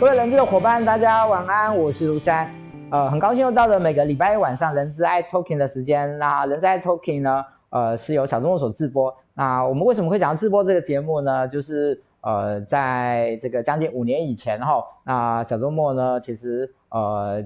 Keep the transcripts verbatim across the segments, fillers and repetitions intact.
各位人资的伙伴，大家晚安，我是卢山。呃，很高兴又到了每个礼拜一晚上人资爱 talking 的时间。那人资爱 talking 呢，呃，是由小周末所制播。那我们为什么会想要制播这个节目呢？就是呃，在这个将近五年以前哈，那小周末呢，其实呃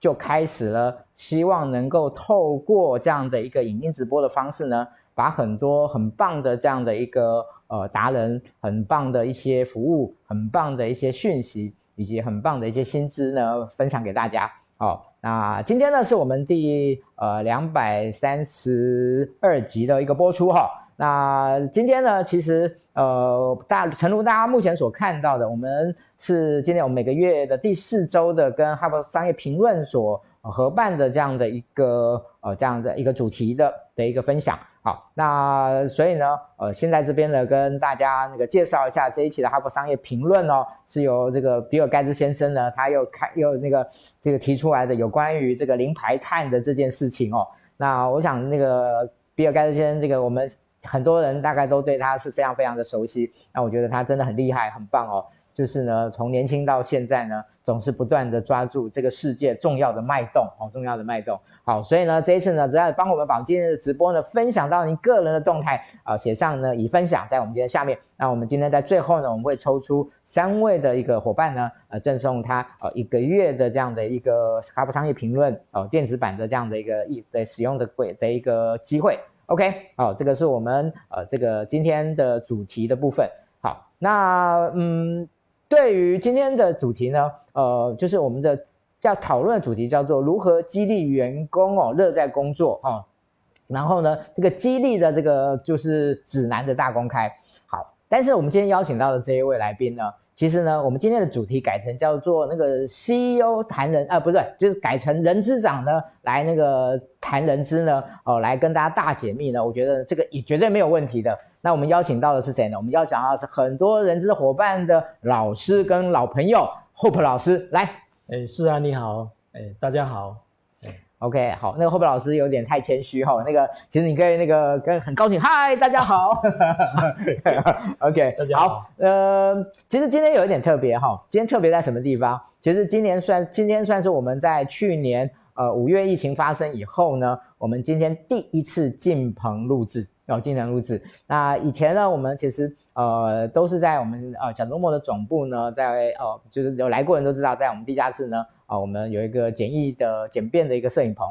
就开始了，希望能够透过这样的一个影音直播的方式呢，把很多很棒的这样的一个呃达人，很棒的一些服务，很棒的一些讯息，以及很棒的一些薪资呢，分享给大家。好、哦，那今天呢是我们第呃两百三十二集的一个播出哈、哦。那今天呢，其实呃大诚如大家目前所看到的，我们是今天我们每个月的第四周的跟哈佛商业评论所合办的这样的一个呃这样的一个主题的的一个分享。好，那所以呢，呃，先在这边呢跟大家那个介绍一下这一期的哈佛商业评论哦，是由这个比尔盖茨先生呢，他又开又那个这个提出来的有关于这个零排碳的这件事情哦。那我想那个比尔盖茨先生，这个我们很多人大概都对他是非常非常的熟悉。那我觉得他真的很厉害，很棒哦。就是呢，从年轻到现在呢，总是不断的抓住这个世界重要的脉动，好、哦，重要的脉动。好，所以呢，这一次呢，只要帮我们把今天的直播呢分享到您个人的动态，啊、呃，写上呢已分享在我们今天下面。那我们今天在最后呢，我们会抽出三位的一个伙伴呢，呃，赠送他呃一个月的这样的一个哈佛商业评论哦、呃、电子版的这样的一个一的使用的轨的一个机会。OK， 好、哦，这个是我们呃这个今天的主题的部分。好，那嗯。对于今天的主题呢，呃，就是我们的要讨论的主题叫做如何激励员工哦热在工作哦，然后呢，这个激励的这个就是指南的大公开。好，但是我们今天邀请到的这一位来宾呢，其实呢，我们今天的主题改成叫做那个 C E O 谈人啊、呃，不是，就是改成人资长呢来那个谈人资呢哦、呃，来跟大家大解密呢，我觉得这个也绝对没有问题的。那我们邀请到的是谁呢？我们邀请到的是很多人资伙伴的老师跟老朋友 Hope 老师来。哎，是啊，你好，哎，大家好。OK， 好，那个 Hope 老师有点太谦虚哈、哦，那个其实你可以那个跟很高兴，嗨，大家好。OK， 大家好。好，呃，其实今天有一点特别哈、哦，今天特别在什么地方？其实今年算今天算是我们在去年呃五月疫情发生以后呢，我们今天第一次进棚录制。有技能录制。那以前呢，我们其实呃都是在我们呃小周末的总部呢，在呃就是有来过人都知道，在我们地下室呢，啊、呃、我们有一个简易的简便的一个摄影棚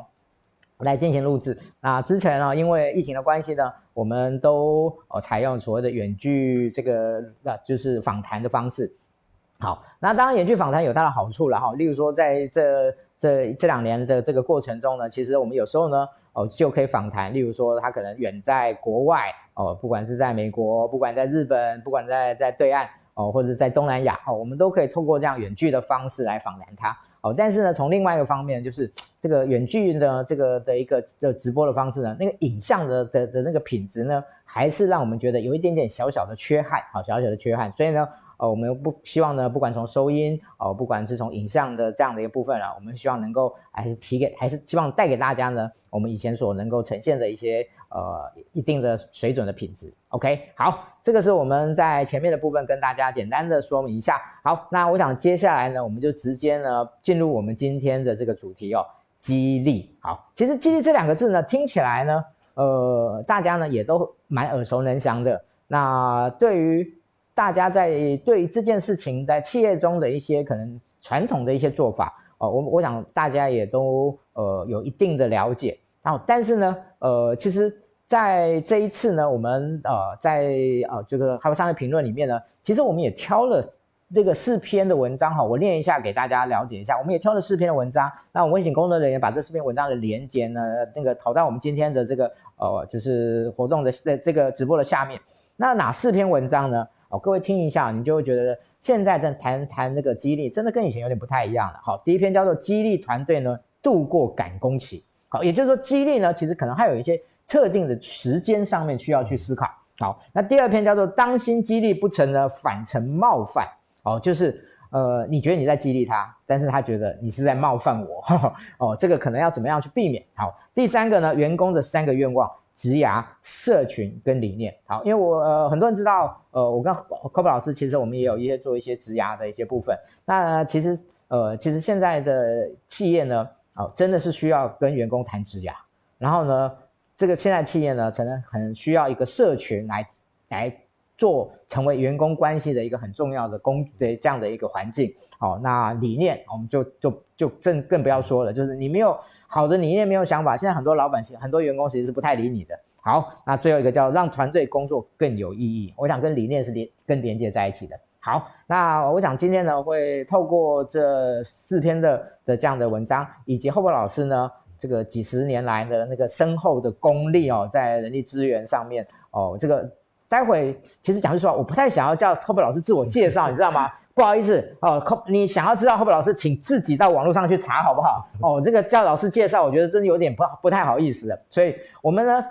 来进行录制。那之前呢，因为疫情的关系呢，我们都呃采用所谓的远距这个那、呃、就是访谈的方式。好，那当然远距访谈有它的好处了哈，例如说在这这这两年的这个过程中呢，其实我们有时候呢。哦，就可以访谈，例如说他可能远在国外哦，不管是在美国，不管在日本，不管在在对岸哦，或者在东南亚哦，我们都可以透过这样远距的方式来访谈他哦。但是呢，从另外一个方面，就是这个远距的这个的一个的直播的方式呢，那个影像的的的那个品质呢，还是让我们觉得有一点点小小的缺憾，好、哦，小小的缺憾。所以呢，呃、哦，我们不希望呢，不管从收音哦，不管是从影像的这样的一个部分啊，我们希望能够还是提给，还是希望带给大家呢。我们以前所能够呈现的一些呃一定的水准的品质 ，OK， 好，这个是我们在前面的部分跟大家简单的说明一下。好，那我想接下来呢，我们就直接呢进入我们今天的这个主题哦，激励。好，其实激励这两个字呢，听起来呢，呃，大家呢也都蛮耳熟能详的。那对于大家在对于这件事情在企业中的一些可能传统的一些做法哦、呃，我我想大家也都呃有一定的了解。然、哦、但是呢，呃，其实在这一次呢，我们呃在呃这个哈佛商业评论里面呢，其实我们也挑了这个四篇的文章哈，我念一下给大家了解一下。我们也挑了四篇的文章，那我们会请工作人员把这四篇文章的连结呢，那个投到我们今天的这个呃就是活动的这个直播的下面。那哪四篇文章呢？哦，各位听一下，你就会觉得现在在谈谈这个激励，真的跟以前有点不太一样了。好、哦，第一篇叫做激励团队呢度过赶工期。好，也就是说激励呢，其实可能还有一些特定的时间上面需要去思考。好，那第二篇叫做当心激励不成呢，反成冒犯。哦，就是呃，你觉得你在激励他，但是他觉得你是在冒犯我。呵呵哦，这个可能要怎么样去避免？好，第三个呢，员工的三个愿望，职涯、社群跟理念。好，因为我呃很多人知道，呃，我跟 Hope 老师其实我们也有一些做一些职涯的一些部分。那、呃、其实呃其实现在的企业呢，哦、呃，真的是需要跟员工谈职涯，然后呢，这个现在企业呢，可能很需要一个社群来来做成为员工关系的一个很重要的工的这样的一个环境。好、哦，那理念我们就就就更更不要说了，就是你没有好的理念，没有想法，现在很多老板很多员工其实是不太理你的。好，那最后一个叫让团队工作更有意义，我想跟理念是连跟连接在一起的。好，那我想今天呢会透过这四篇的的这样的文章，以及Hope老师呢这个几十年来的那个深厚的功力哦，在人力资源上面哦，这个待会其实讲句实话，我不太想要叫Hope老师自我介绍，你知道吗？不好意思哦，你想要知道Hope老师，请自己到网络上去查好不好？哦，这个叫老师介绍，我觉得真的有点不不太好意思的，所以我们呢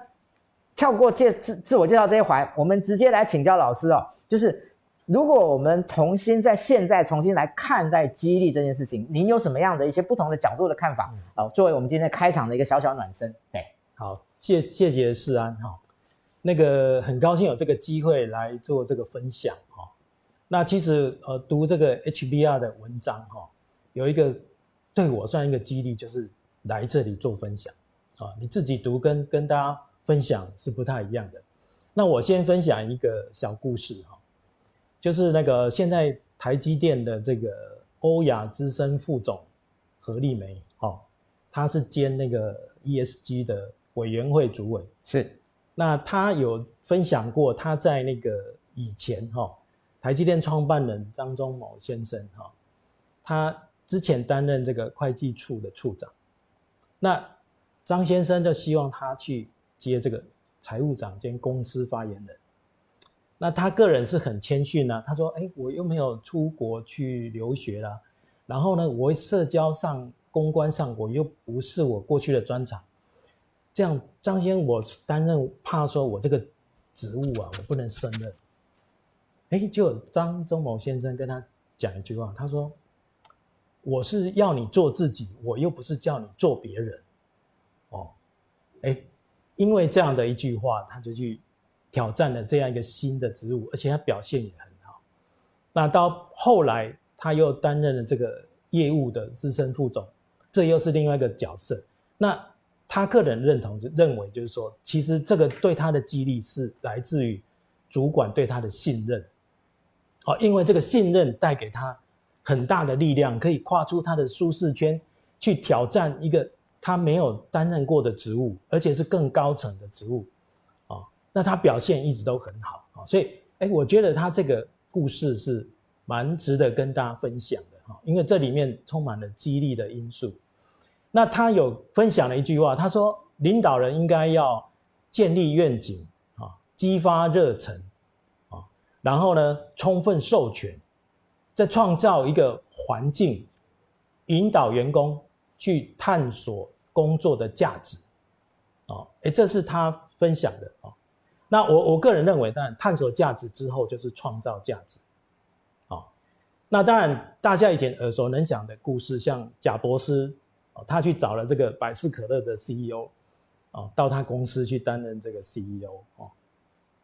跳过介自自我介绍这一环，我们直接来请教老师哦，就是。如果我们重新在现在重新来看待激励这件事情，您有什么样的一些不同的角度的看法？好、嗯哦，作为我们今天开场的一个小小暖身。对，好，谢谢谢世安哈、哦，那个很高兴有这个机会来做这个分享哈、哦。那其实呃读这个 H B R 的文章哈、哦，有一个对我算一个激励，就是来这里做分享啊、哦，你自己读跟跟大家分享是不太一样的。那我先分享一个小故事哈。哦就是那个现在台积电的这个欧亚资深副总何丽梅，哦，她是兼那个 E S G 的委员会主委。是，那她有分享过，她在那个以前哈、哦，台积电创办人张忠谋先生哈、哦，他之前担任这个会计处的处长，那张先生就希望他去接这个财务长兼公司发言人。那他个人是很谦逊呢、啊，他说：“哎、欸，我又没有出国去留学啦，然后呢，我社交上、公关上，我又不是我过去的专长，这样张先生我担任怕说我这个职务啊，我不能胜任。欸”哎，就张忠谋先生跟他讲一句话，他说：“我是要你做自己，我又不是叫你做别人。”哦，哎、欸，因为这样的一句话，他就去。挑战了这样一个新的职务，而且他表现也很好。那到后来，他又担任了这个业务的资深副总，这又是另外一个角色。那他个人认同，就认为就是说，其实这个对他的激励是来自于主管对他的信任。哦，因为这个信任带给他很大的力量，可以跨出他的舒适圈，去挑战一个他没有担任过的职务，而且是更高层的职务。那他表现一直都很好啊，所以哎，我觉得他这个故事是蛮值得跟大家分享的哈，因为这里面充满了激励的因素。那他有分享了一句话，他说：“领导人应该要建立愿景啊，激发热忱啊，然后呢，充分授权，再创造一个环境，引导员工去探索工作的价值啊。”哎，这是他分享的啊。那我我个人认为，当然探索价值之后就是创造价值，哦，那当然大家以前耳熟能详的故事，像贾伯斯，哦，他去找了这个百事可乐的 C E O， 哦，到他公司去担任这个 C E O， 哦，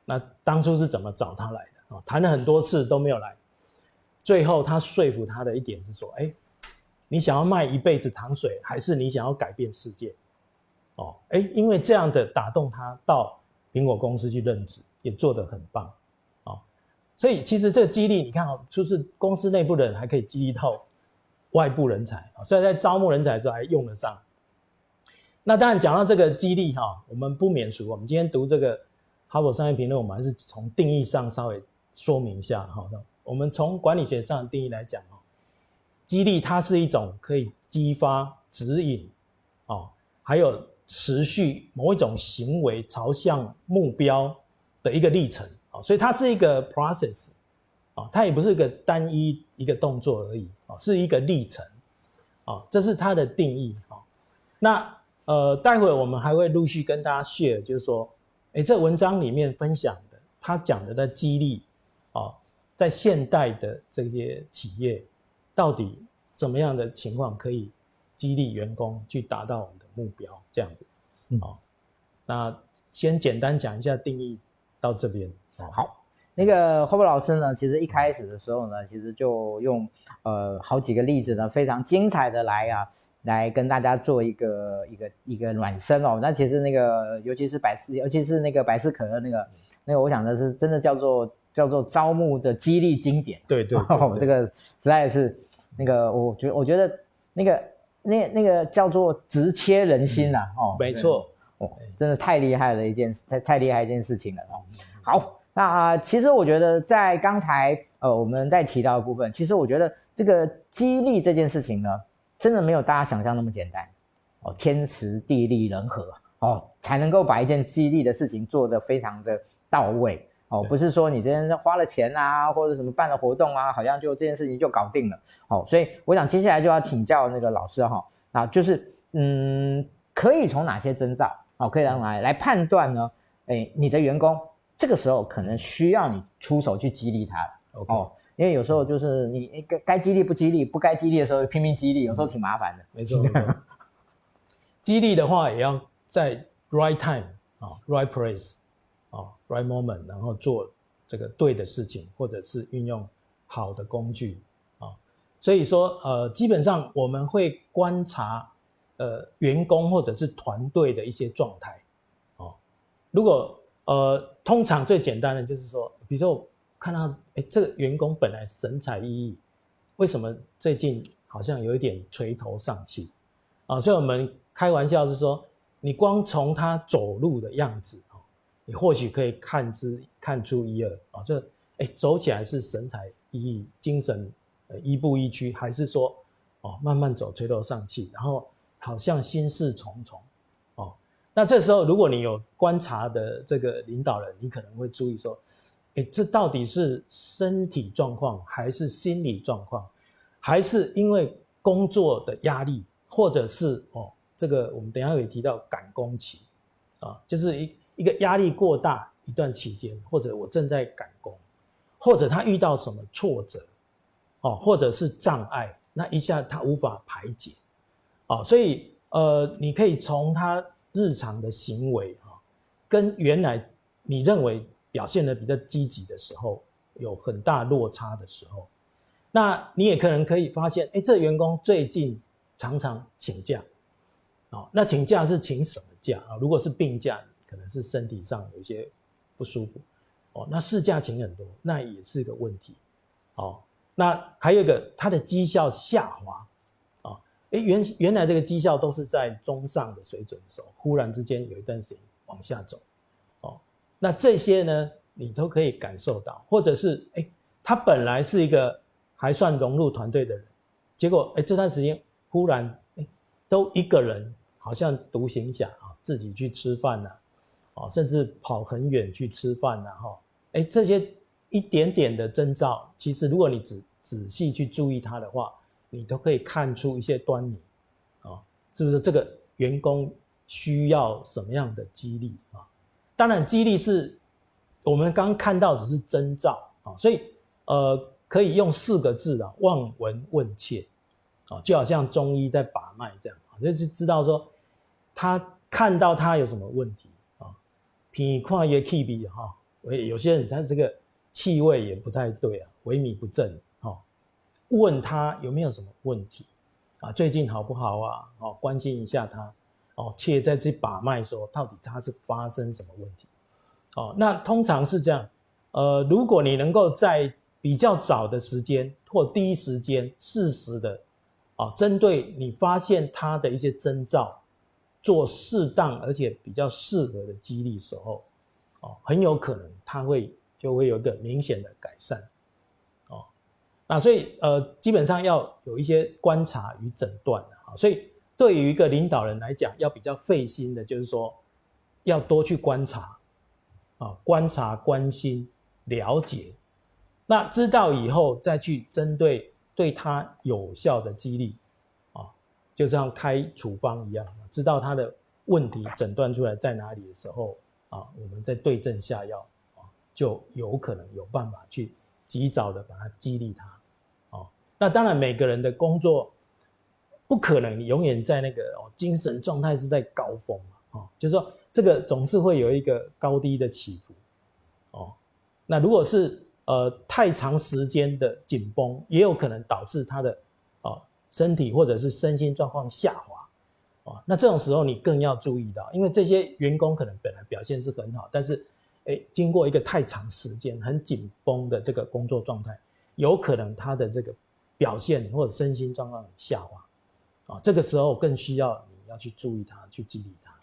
那当初是怎么找他来的？哦，谈了很多次都没有来，最后他说服他的一点是说，哎，你想要卖一辈子糖水，还是你想要改变世界？哦，哎，因为这样的打动他到。苹果公司去任职也做得很棒，哦，所以其实这个激励，你看哦，就是公司内部的人还可以激励到外部人才，哦，所以在招募人才的时候还用得上。那当然讲到这个激励哈，哦，我们不免俗，我们今天读这个《哈佛商业评论》，我们还是从定义上稍微说明一下哈，哦。我们从管理学上的定义来讲哦，激励它是一种可以激发、指引，哦，还有。持续某一种行为朝向目标的一个历程，所以它是一个 process， 它也不是一个单一一个动作而已，是一个历程，这是它的定义。那呃，待会我们还会陆续跟大家 share， 就是说，哎，这文章里面分享的，他讲的在激励，哦，在现代的这些企业，到底怎么样的情况可以激励员工去达到我们的目标这样子，嗯，哦，那先简单讲一下定义到这边。好，那个Hope老师呢，其实一开始的时候呢，其实就用呃好几个例子呢，非常精彩的来啊。来跟大家做一个一个一个暖身哦。那其实那个，尤其是百事，尤其是那个百事可乐那个那个，我想的是真的叫做叫做招募的激励经典。对 对, 对, 对、哦，这个实在是那个，我觉我觉得那个那那个叫做直切人心呐、啊嗯、哦，没错，哦，真的太厉害了一件太太厉害一件事情了哦。好，那、呃、其实我觉得在刚才呃我们在提到的部分，其实我觉得这个激励这件事情呢。真的没有大家想象那么简单哦，天时地利人和哦，才能够把一件激励的事情做得非常的到位哦，不是说你今天花了钱啊，或者什么办了活动啊，好像就这件事情就搞定了哦。所以我想接下来就要请教那个老师哈、哦、啊，就是嗯，可以从哪些征兆哦，可以让来来判断呢？哎，你的员工这个时候可能需要你出手去激励他了 OK。哦因为有时候就是你该激励不激励，不该激励的时候拼命激励，有时候挺麻烦的。没错，没错。激励的话也要在 right time 啊、哦、，right place 啊、哦、，right moment， 然后做这个对的事情，或者是运用好的工具啊、哦。所以说，呃，基本上我们会观察呃员工或者是团队的一些状态哦。如果呃，通常最简单的就是说，比如说。看到哎，这个员工本来神采奕奕，为什么最近好像有一点垂头丧气啊？所以我们开玩笑是说，你光从他走路的样子啊，你或许可以看之看出一二啊。就哎，走起来是神采奕奕、精神呃亦步亦趋，还是说哦慢慢走、垂头丧气，然后好像心事重重哦？那这时候如果你有观察的这个领导人，你可能会注意说。哎，这到底是身体状况，还是心理状况，还是因为工作的压力，或者是哦，这个我们等一下也提到赶工期，啊，就是一一个压力过大一段期间，或者我正在赶工，或者他遇到什么挫折，哦，或者是障碍，那一下他无法排解，啊，所以呃，你可以从他日常的行为啊，跟原来你认为。表现的比较积极的时候，有很大落差的时候，那你也可能可以发现，哎、欸，这员工最近常常请假，哦，那请假是请什么假啊？如果是病假，可能是身体上有一些不舒服，哦，那事假请很多，那也是一个问题，哦，那还有一个，他的绩效下滑，哦，哎、欸，原原来这个绩效都是在中上的水准的时候，忽然之间有一段时间往下走。那这些呢，你都可以感受到，或者是哎、欸，他本来是一个还算融入团队的人，结果哎、欸、这段时间忽然哎、欸、都一个人，好像独行侠啊，自己去吃饭呐、啊，哦，甚至跑很远去吃饭呐、啊，哈、哦，哎、欸、这些一点点的征兆，其实如果你仔仔细去注意他的话，你都可以看出一些端倪，啊、哦，是不是这个员工需要什么样的激励啊？当然，激励是我们刚刚看到只是征兆啊，所以呃，可以用四个字啊，望闻问切啊，就好像中医在把脉这样啊，就是知道说他看到他有什么问题啊，鼻看也气鼻哈，有些人他这个气味也不太对啊，萎靡不振哈，问他有没有什么问题啊，最近好不好啊？哦，关心一下他。哦，且在这把脉说，到底它是发生什么问题？哦，那通常是这样，呃，如果你能够在比较早的时间或第一时间适时的，啊、哦，针对你发现它的一些征兆，做适当而且比较适合的激励时候，哦，很有可能它会就会有一个明显的改善，哦，那所以呃，基本上要有一些观察与诊断啊，所以。对于一个领导人来讲，要比较费心的，就是说，要多去观察，啊，观察、关心、了解，那知道以后再去针对对他有效的激励，啊，就像开处方一样，知道他的问题诊断出来在哪里的时候，啊，我们再对症下药，啊，就有可能有办法去及早的把它激励他，啊，那当然每个人的工作。不可能，你永远在那个精神状态是在高峰嘛？哦，就是说，这个总是会有一个高低的起伏。哦，那如果是呃太长时间的紧绷，也有可能导致他的哦身体或者是身心状况下滑。哦，那这种时候你更要注意到，因为这些员工可能本来表现是很好，但是哎经过一个太长时间很紧绷的这个工作状态，有可能他的这个表现或者身心状况下滑。哦，这个时候更需要你要去注意他，去激励他。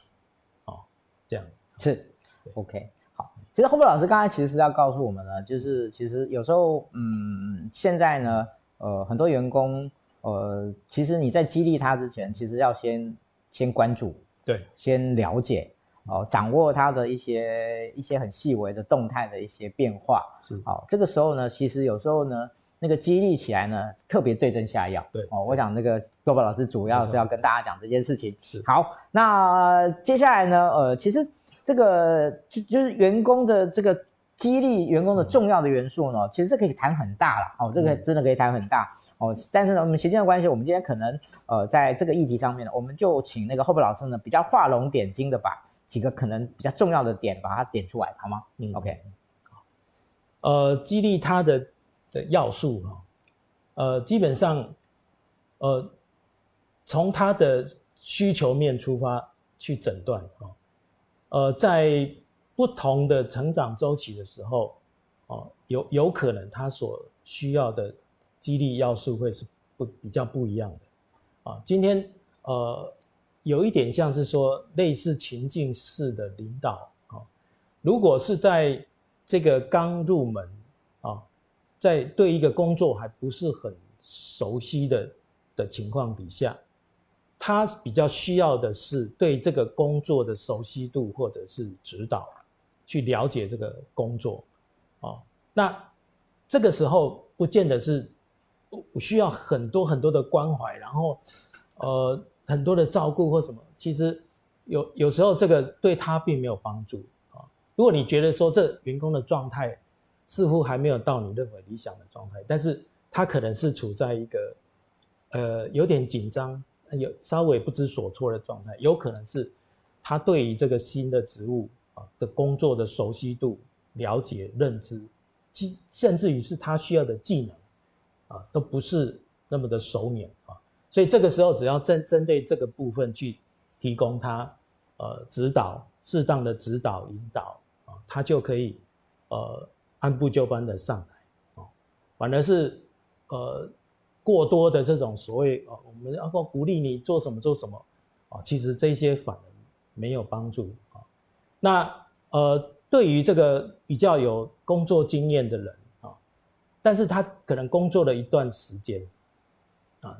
哦，这样子是 OK。好，其实Hope老师刚才其实是要告诉我们呢，就是其实有时候嗯现在呢呃很多员工呃其实你在激励他之前，其实要先先关注，对，先了解哦，呃，掌握他的一些一些很细微的动态的一些变化。是，好，呃，这个时候呢，其实有时候呢那个激励起来呢特别对症下药。对，哦，呃，我想那个Hope老师主要是要跟大家讲这件事情。是，好，那接下来呢呃其实这个就就是员工的这个激励员工的重要的元素呢，其实这可以谈很大啦，哦，这个真的可以谈很大哦。但是呢，我们时间的关系，我们今天可能呃在这个议题上面呢，我们就请那个Hope老师呢比较画龙点睛的把几个可能比较重要的点把它点出来，好吗？嗯 ，OK。呃，激励它的的要素哈，呃，基本上呃从它的需求面出发去诊断啊。哦，呃，在不同的成长周期的时候，哦，有有可能他所需要的激励要素会是不比较不一样的，啊，今天呃有一点像是说类似情境式的领导，哦，如果是在这个刚入门啊，在对一个工作还不是很熟悉的的情况底下，他比较需要的是对这个工作的熟悉度或者是指导，去了解这个工作，哦，那这个时候不见得是需要很多很多的关怀，然后呃很多的照顾或什么，其实有有时候这个对他并没有帮助啊，哦。如果你觉得说这员工的状态似乎还没有到你认为理想的状态，但是他可能是处在一个呃有点紧张，有稍微不知所措的状态，有可能是他对于这个新的职务啊的工作的熟悉度、了解、认知，甚至于是他需要的技能啊，都不是那么的熟稔啊。所以这个时候，只要针针对这个部分去提供他呃指导、适当的指导、引导啊，他就可以呃按部就班的上来啊。反而是呃。过多的这种所谓我们要鼓励你做什么做什么，其实这些反而没有帮助。那呃，对于这个比较有工作经验的人，但是他可能工作了一段时间，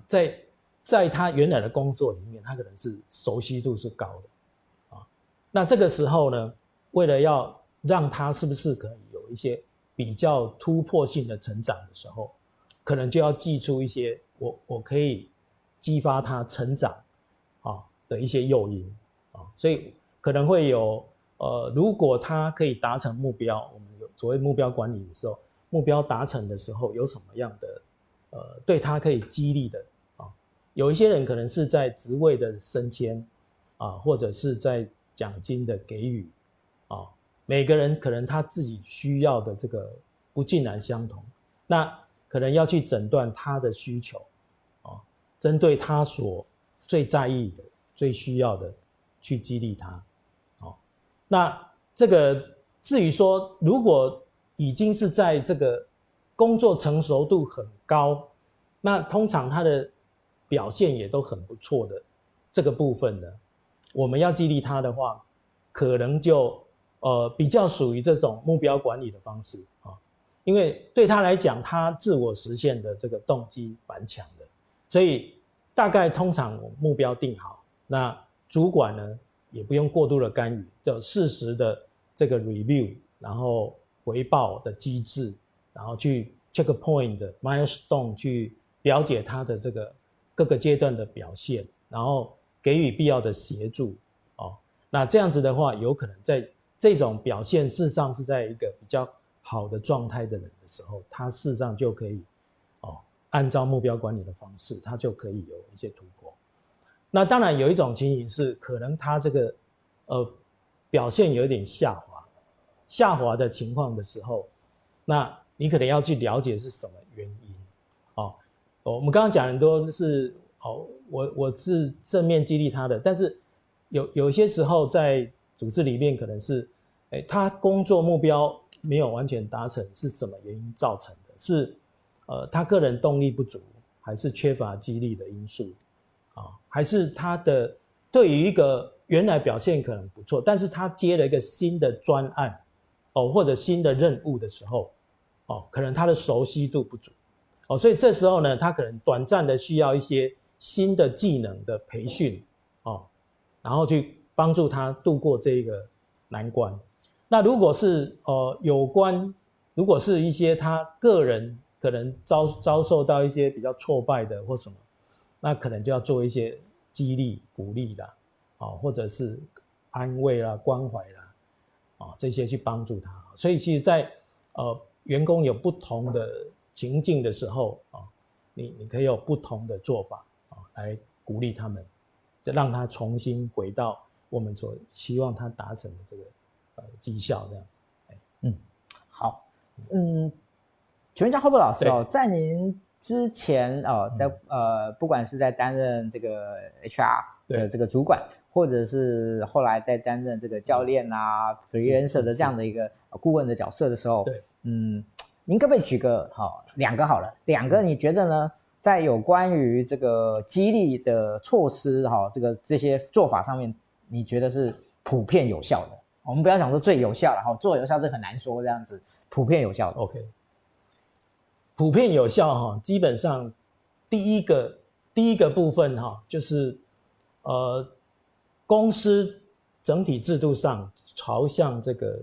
在在他原来的工作里面，他可能是熟悉度是高的。那这个时候呢，为了要让他是不是可以有一些比较突破性的成长的时候，可能就要祭出一些我我可以激发他成长啊的一些诱因啊，所以可能会有呃，如果他可以达成目标，我们有所谓目标管理的时候，目标达成的时候有什么样的呃对他可以激励的啊？有一些人可能是在职位的升迁啊，或者是在奖金的给予啊，每个人可能他自己需要的这个不尽然相同，那可能要去诊断他的需求，啊，针对他所最在意的、最需要的，去激励他，哦。那这个至于说，如果已经是在这个工作成熟度很高，那通常他的表现也都很不错的这个部分呢，我们要激励他的话，可能就呃比较属于这种目标管理的方式啊。哦，因为对他来讲，他自我实现的这个动机蛮强的，所以大概通常目标定好，那主管呢也不用过度的干预，就适时的这个 review， 然后回报的机制，然后去 check point 的 milestone 去了解他的这个各个阶段的表现，然后给予必要的协助哦。那这样子的话，有可能在这种表现事实上是在一个比较好的状态的人的时候，他事实上就可以，哦，按照目标管理的方式，他就可以有一些突破。那当然有一种情形是，可能他这个，呃，表现有点下滑，下滑的情况的时候，那你可能要去了解是什么原因。哦，我们刚刚讲很多是哦，我我是正面激励他的，但是有有些时候在组织里面可能是，哎，他工作目标没有完全达成，是什么原因造成的？是呃，他个人动力不足，还是缺乏激励的因素？啊、哦，还是他的对于一个原来表现可能不错，但是他接了一个新的专案，哦，或者新的任务的时候，哦，可能他的熟悉度不足，哦，所以这时候呢，他可能短暂的需要一些新的技能的培训，哦，然后去帮助他度过这个难关。那如果是呃有关，如果是一些他个人可能遭遭受到一些比较挫败的或什么，那可能就要做一些激励、鼓励啦，哦，或者是安慰啦、关怀啦，哦，这些去帮助他。所以其实在，在呃员工有不同的情境的时候，哦，你你可以有不同的做法，哦，来鼓励他们，再让他重新回到我们所期望他达成的这个呃绩效这样子。嗯，好，嗯，请问一下Hope老师哦，在您之前哦，在呃，不管是在担任这个 H R 的这个主管，或者是后来在担任这个教练啊、freelancer 的这样的一个顾问的角色的时候，嗯，您可不可以举个好两个好了，两个你觉得呢，在有关于这个激励的措施哈，这个这些做法上面，你觉得是普遍有效的？我们不要想说最有效了哈，做有效这很难说，这样子普遍有效的。OK。普遍有效哈，基本上第一个第一个部分哈，就是呃公司整体制度上朝向这个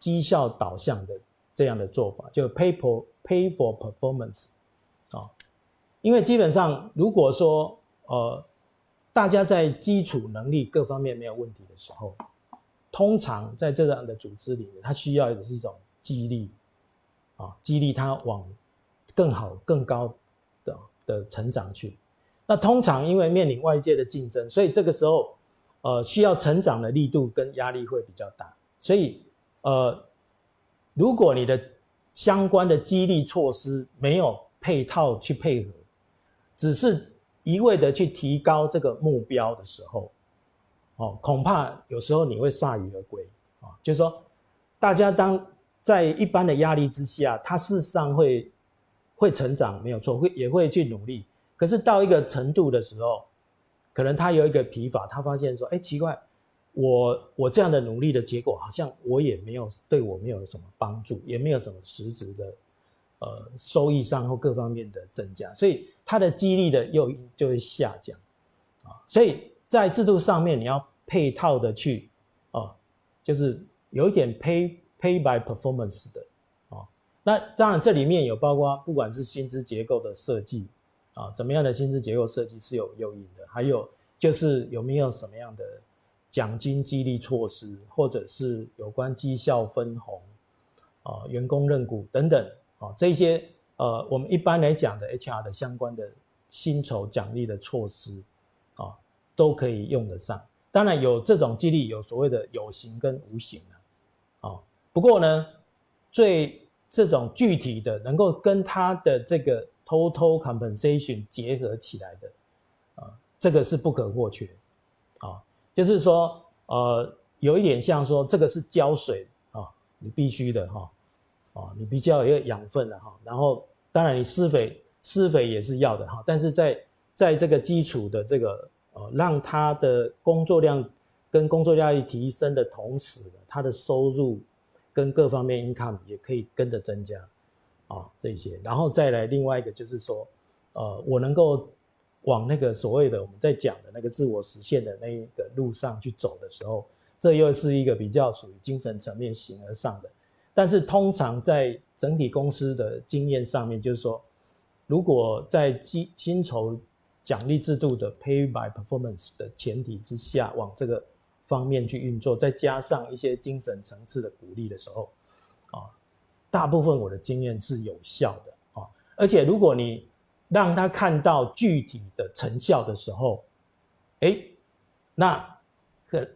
绩效导向的这样的做法，就 pay for pay for performance 啊、哦，因为基本上如果说呃大家在基础能力各方面没有问题的时候，通常在这样的组织里面，它需要的是一种激励。激励他往更好更高 的, 的成长去。那通常因为面临外界的竞争，所以这个时候呃需要成长的力度跟压力会比较大。所以呃如果你的相关的激励措施没有配套去配合，只是一味的去提高这个目标的时候，哦，恐怕有时候你会铩羽而归。哦，就是说大家当在一般的压力之下，他事实上会会成长，没有错，会也会去努力。可是到一个程度的时候，可能他有一个疲乏，他发现说：“哎，奇怪，我我这样的努力的结果，好像我也没有对我没有什么帮助，也没有什么实质的呃收益上或各方面的增加，所以他的激励的诱因就会下降啊。所以在制度上面，你要配套的去啊，就是有一点配。” Pay by performance 的，哦，那当然这里面有包括不管是薪资结构的设计啊，怎么样的薪资结构设计是有诱因的，还有就是有没有什么样的奖金激励措施，或者是有关绩效分红啊、呃、员工认股等等啊、哦，这些呃我们一般来讲的 H R 的相关的薪酬奖励的措施啊、哦，都可以用得上。当然有这种激励有所谓的有形跟无形啊。哦，不过呢，最这种具体的能够跟他的这个 total compensation 结合起来的，啊、呃，这个是不可或缺，啊、哦，就是说，呃，有一点像说这个是胶水啊、哦，你必须的哈，啊、哦，你比较有养分的哈、哦，然后当然你施肥施肥也是要的哈、哦，但是在在这个基础的这个呃，让他的工作量跟工作压力提升的同时，他的收入跟各方面 income 也可以跟着增加，啊、哦，这些，然后再来另外一个就是说，呃，我能够往那个所谓的我们在讲的那个自我实现的那一个路上去走的时候，这又是一个比较属于精神层面形而上的。但是通常在整体公司的经验上面，就是说，如果在薪酬奖励制度的 pay by performance 的前提之下，往这个方面去运作，再加上一些精神层次的鼓励的时候，啊，大部分我的经验是有效的啊。而且如果你让他看到具体的成效的时候，哎，那可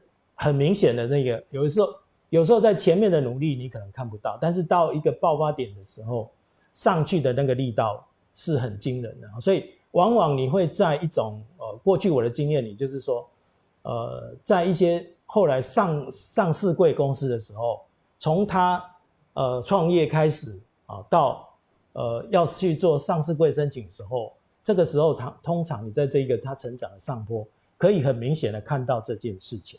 很明显的那个，有的时候有时候在前面的努力你可能看不到，但是到一个爆发点的时候，上去的那个力道是很惊人的。所以往往你会在一种呃，过去我的经验里就是说，呃，在一些后来上上市柜公司的时候，从他呃创业开始啊，到呃要去做上市柜申请的时候，这个时候他通常你在这个他成长的上坡，可以很明显的看到这件事情。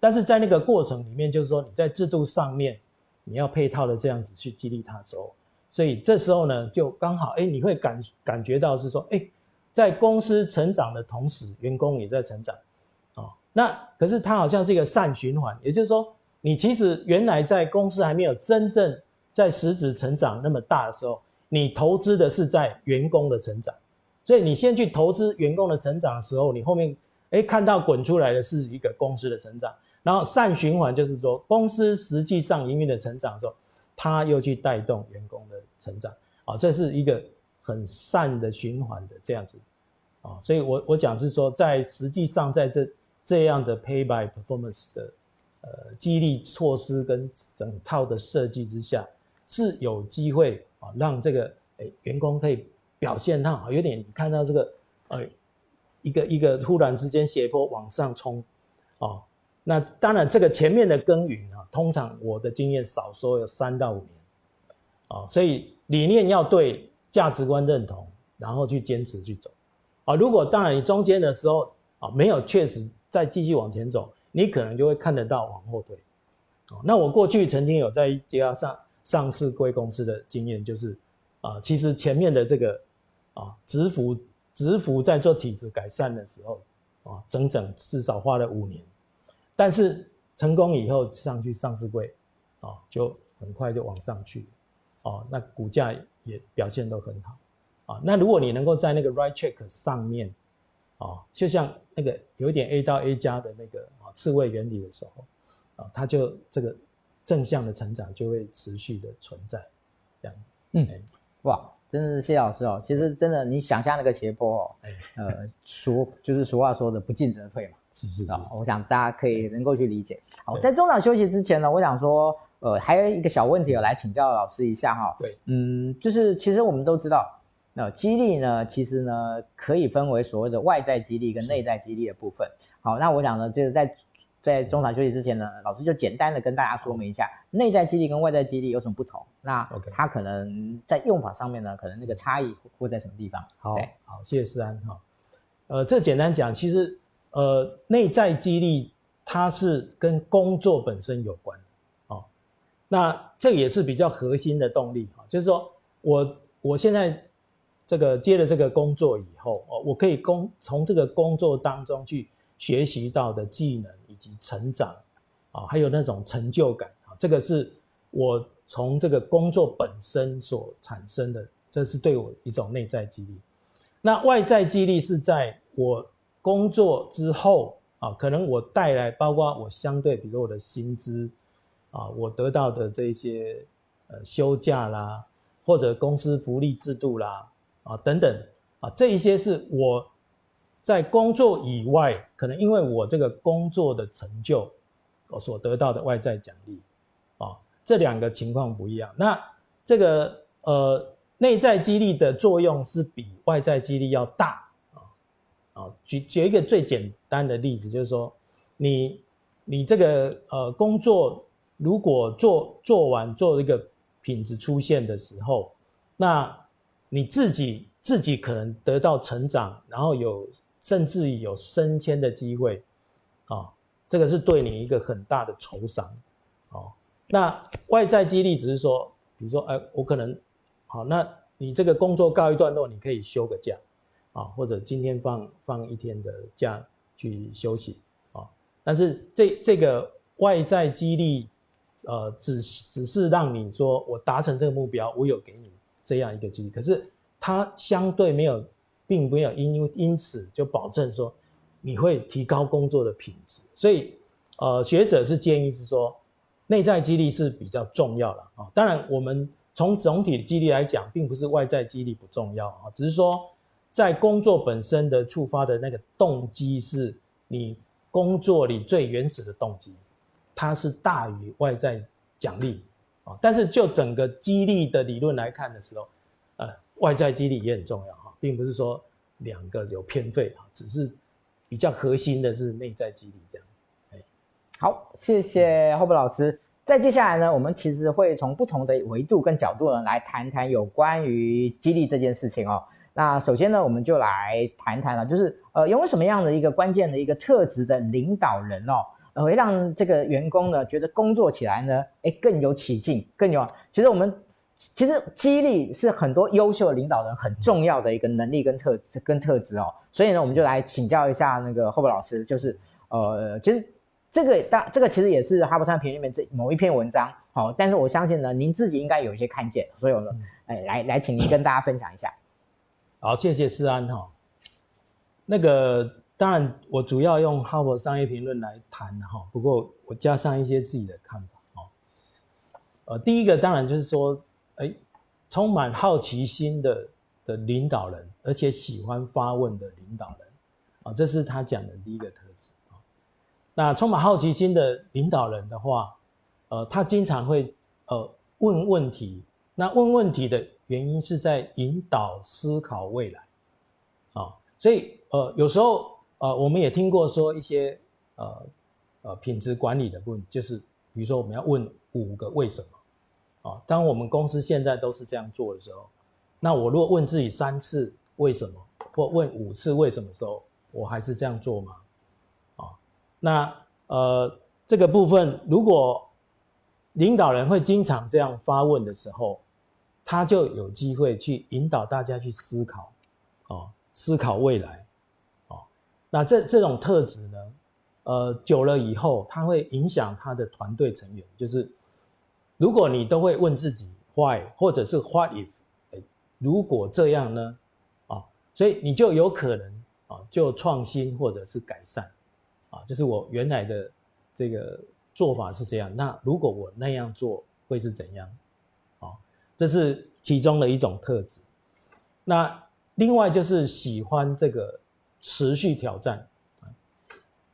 但是在那个过程里面，就是说你在制度上面你要配套的这样子去激励他的时候，所以这时候呢就刚好哎、欸，你会感感觉到是说哎、欸，在公司成长的同时，员工也在成长，哦，那可是它好像是一个善循环，也就是说你其实原来在公司还没有真正在实质成长那么大的时候，你投资的是在员工的成长，所以你先去投资员工的成长的时候，你后面哎看到滚出来的是一个公司的成长，然后善循环就是说公司实际上营运的成长的时候，它又去带动员工的成长，啊，这是一个很善的循环的这样子，啊，所以我我讲是说，在实际上在这这样的 pay by performance 的呃激励措施跟整套的设计之下，是有机会啊让这个哎员工可以表现到有点你看到这个呃一个一个突然之间斜坡往上冲，哦，那当然这个前面的耕耘啊，通常我的经验少说有三到五年，哦，所以理念要对，价值观认同，然后去坚持去走，啊，如果当然你中间的时候啊没有确实再继续往前走，你可能就会看得到往后退，哦，那我过去曾经有在一家上上市柜公司的经验，就是啊其实前面的这个啊，职服职服在做体质改善的时候，啊，整整至少花了五年，但是成功以后上去上市柜，啊，就很快就往上去，啊，那股价也表现都很好，啊，那如果你能够在那个 right check 上面，啊，就像那个有一点 A 到 A 加的那个啊刺猬原理的时候，啊，它就这个正向的成长就会持续的存在，这样，嗯，哇。真是谢老师哦，其实真的你想象那个斜坡哦，呃，俗就是俗话说的不进则退嘛。是是是，哦，我想大家可以能够去理解。好，在中场休息之前呢，我想说，呃，还有一个小问题哦，来请教老师一下哈，哦。对，嗯，就是其实我们都知道，那，呃，激励呢，其实呢可以分为所谓的外在激励跟内在激励的部分。好，那我想呢，就是在在中场休息之前呢，老师就简单的跟大家说明一下内在激励跟外在激励有什么不同，那它可能在用法上面呢，可能那个差异会在什么地方。好，好，谢谢思安哈。呃，这简单讲，其实呃内在激励它是跟工作本身有关，哦，那这也是比较核心的动力，哦，就是说我我现在这个接了这个工作以后，哦，我可以工从这个工作当中去学习到的技能。以及成长，啊，还有那种成就感啊，这个是我从这个工作本身所产生的，这是对我一种内在激励。那外在激励是在我工作之后啊，可能我带来包括我相对，比如说我的薪资啊，我得到的这些呃休假啦，或者公司福利制度啦啊等等啊，这一些是我。在工作以外，可能因为我这个工作的成就，我所得到的外在奖励，啊，这两个情况不一样。那这个呃内在激励的作用是比外在激励要大啊啊。举举一个最简单的例子，就是说你你这个呃工作如果做做完做一个品质出现的时候，那你自己自己可能得到成长，然后有。甚至于有升迁的机会，哦，这个是对你一个很大的酬赏，哦。那外在激励只是说，比如说，哎，我可能，好，那你这个工作告一段落，你可以休个假，啊，哦，或者今天放放一天的假去休息，啊，哦。但是这这个外在激励，呃，只只是让你说我达成这个目标，我有给你这样一个激励，可是它相对没有。并没有因因此就保证说你会提高工作的品质，所以呃学者是建议是说内在激励是比较重要了啊。当然我们从总体激励来讲，并不是外在激励不重要啊，只是说在工作本身的触发的那个动机是你工作里最原始的动机，它是大于外在奖励。但是就整个激励的理论来看的时候，呃，外在激励也很重要哈，并不是说两个有偏废啊，只是比较核心的是内在激励这样子。好，谢谢Hope老师。再接下来呢，我们其实会从不同的维度跟角度呢来谈谈有关于激励这件事情哦。那首先呢，我们就来谈谈了，就是呃，有什么样的一个关键的一个特质的领导人哦，呃，会让这个员工呢觉得工作起来呢，哎，更有起劲，更有。其实我们其实激励是很多优秀领导人很重要的一个能力跟特质跟特质哦。所以呢，我们就来请教一下那个Hope老师，就是呃，其实这个大这个其实也是哈佛商业评论里面某一篇文章，好、哦，但是我相信呢，您自己应该有一些看见，所以我们哎来来，请您跟大家分享一下。好，谢谢思安哈。那个当然，我主要用哈佛商业评论来谈哈，不过我加上一些自己的看法哦。呃，第一个当然就是说，哎，充满好奇心的的领导人，而且喜欢发问的领导人啊，这是他讲的第一个特质啊。那充满好奇心的领导人的话，呃，他经常会呃问问题，那问问题的原因是在引导思考未来，啊，所以呃有时候呃我们也听过说一些呃呃品质管理的部分，就是比如说我们要问五个为什么，啊，当我们公司现在都是这样做的时候，那我如果问自己三次为什么，或问五次为什么的时候，我还是这样做吗？啊，那呃这个部分如果领导人会经常这样发问的时候，他就有机会去引导大家去思考，哦，思考未来，哦，那这这种特质呢，呃，久了以后，它会影响他的团队成员。就是如果你都会问自己 why 或者是 what if， 如果这样呢，哦，所以你就有可能啊，哦，就创新或者是改善，啊，哦，就是我原来的这个做法是这样，那如果我那样做会是怎样？这是其中的一种特质。那另外就是喜欢这个持续挑战。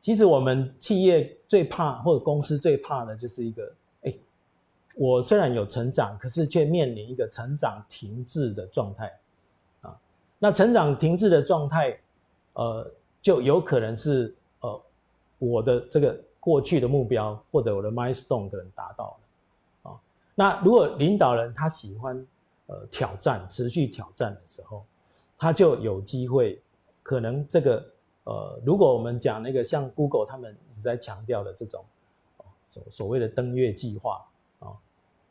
其实我们企业最怕，或者公司最怕的就是一个，哎，我虽然有成长，可是却面临一个成长停滞的状态。啊，那成长停滞的状态，呃，就有可能是呃我的这个过去的目标或者我的 milestone 可能达到了。那如果领导人他喜欢呃挑战，持续挑战的时候，他就有机会，可能这个呃，如果我们讲那个像 Google 他们一直在强调的这种所所谓的登月计划啊，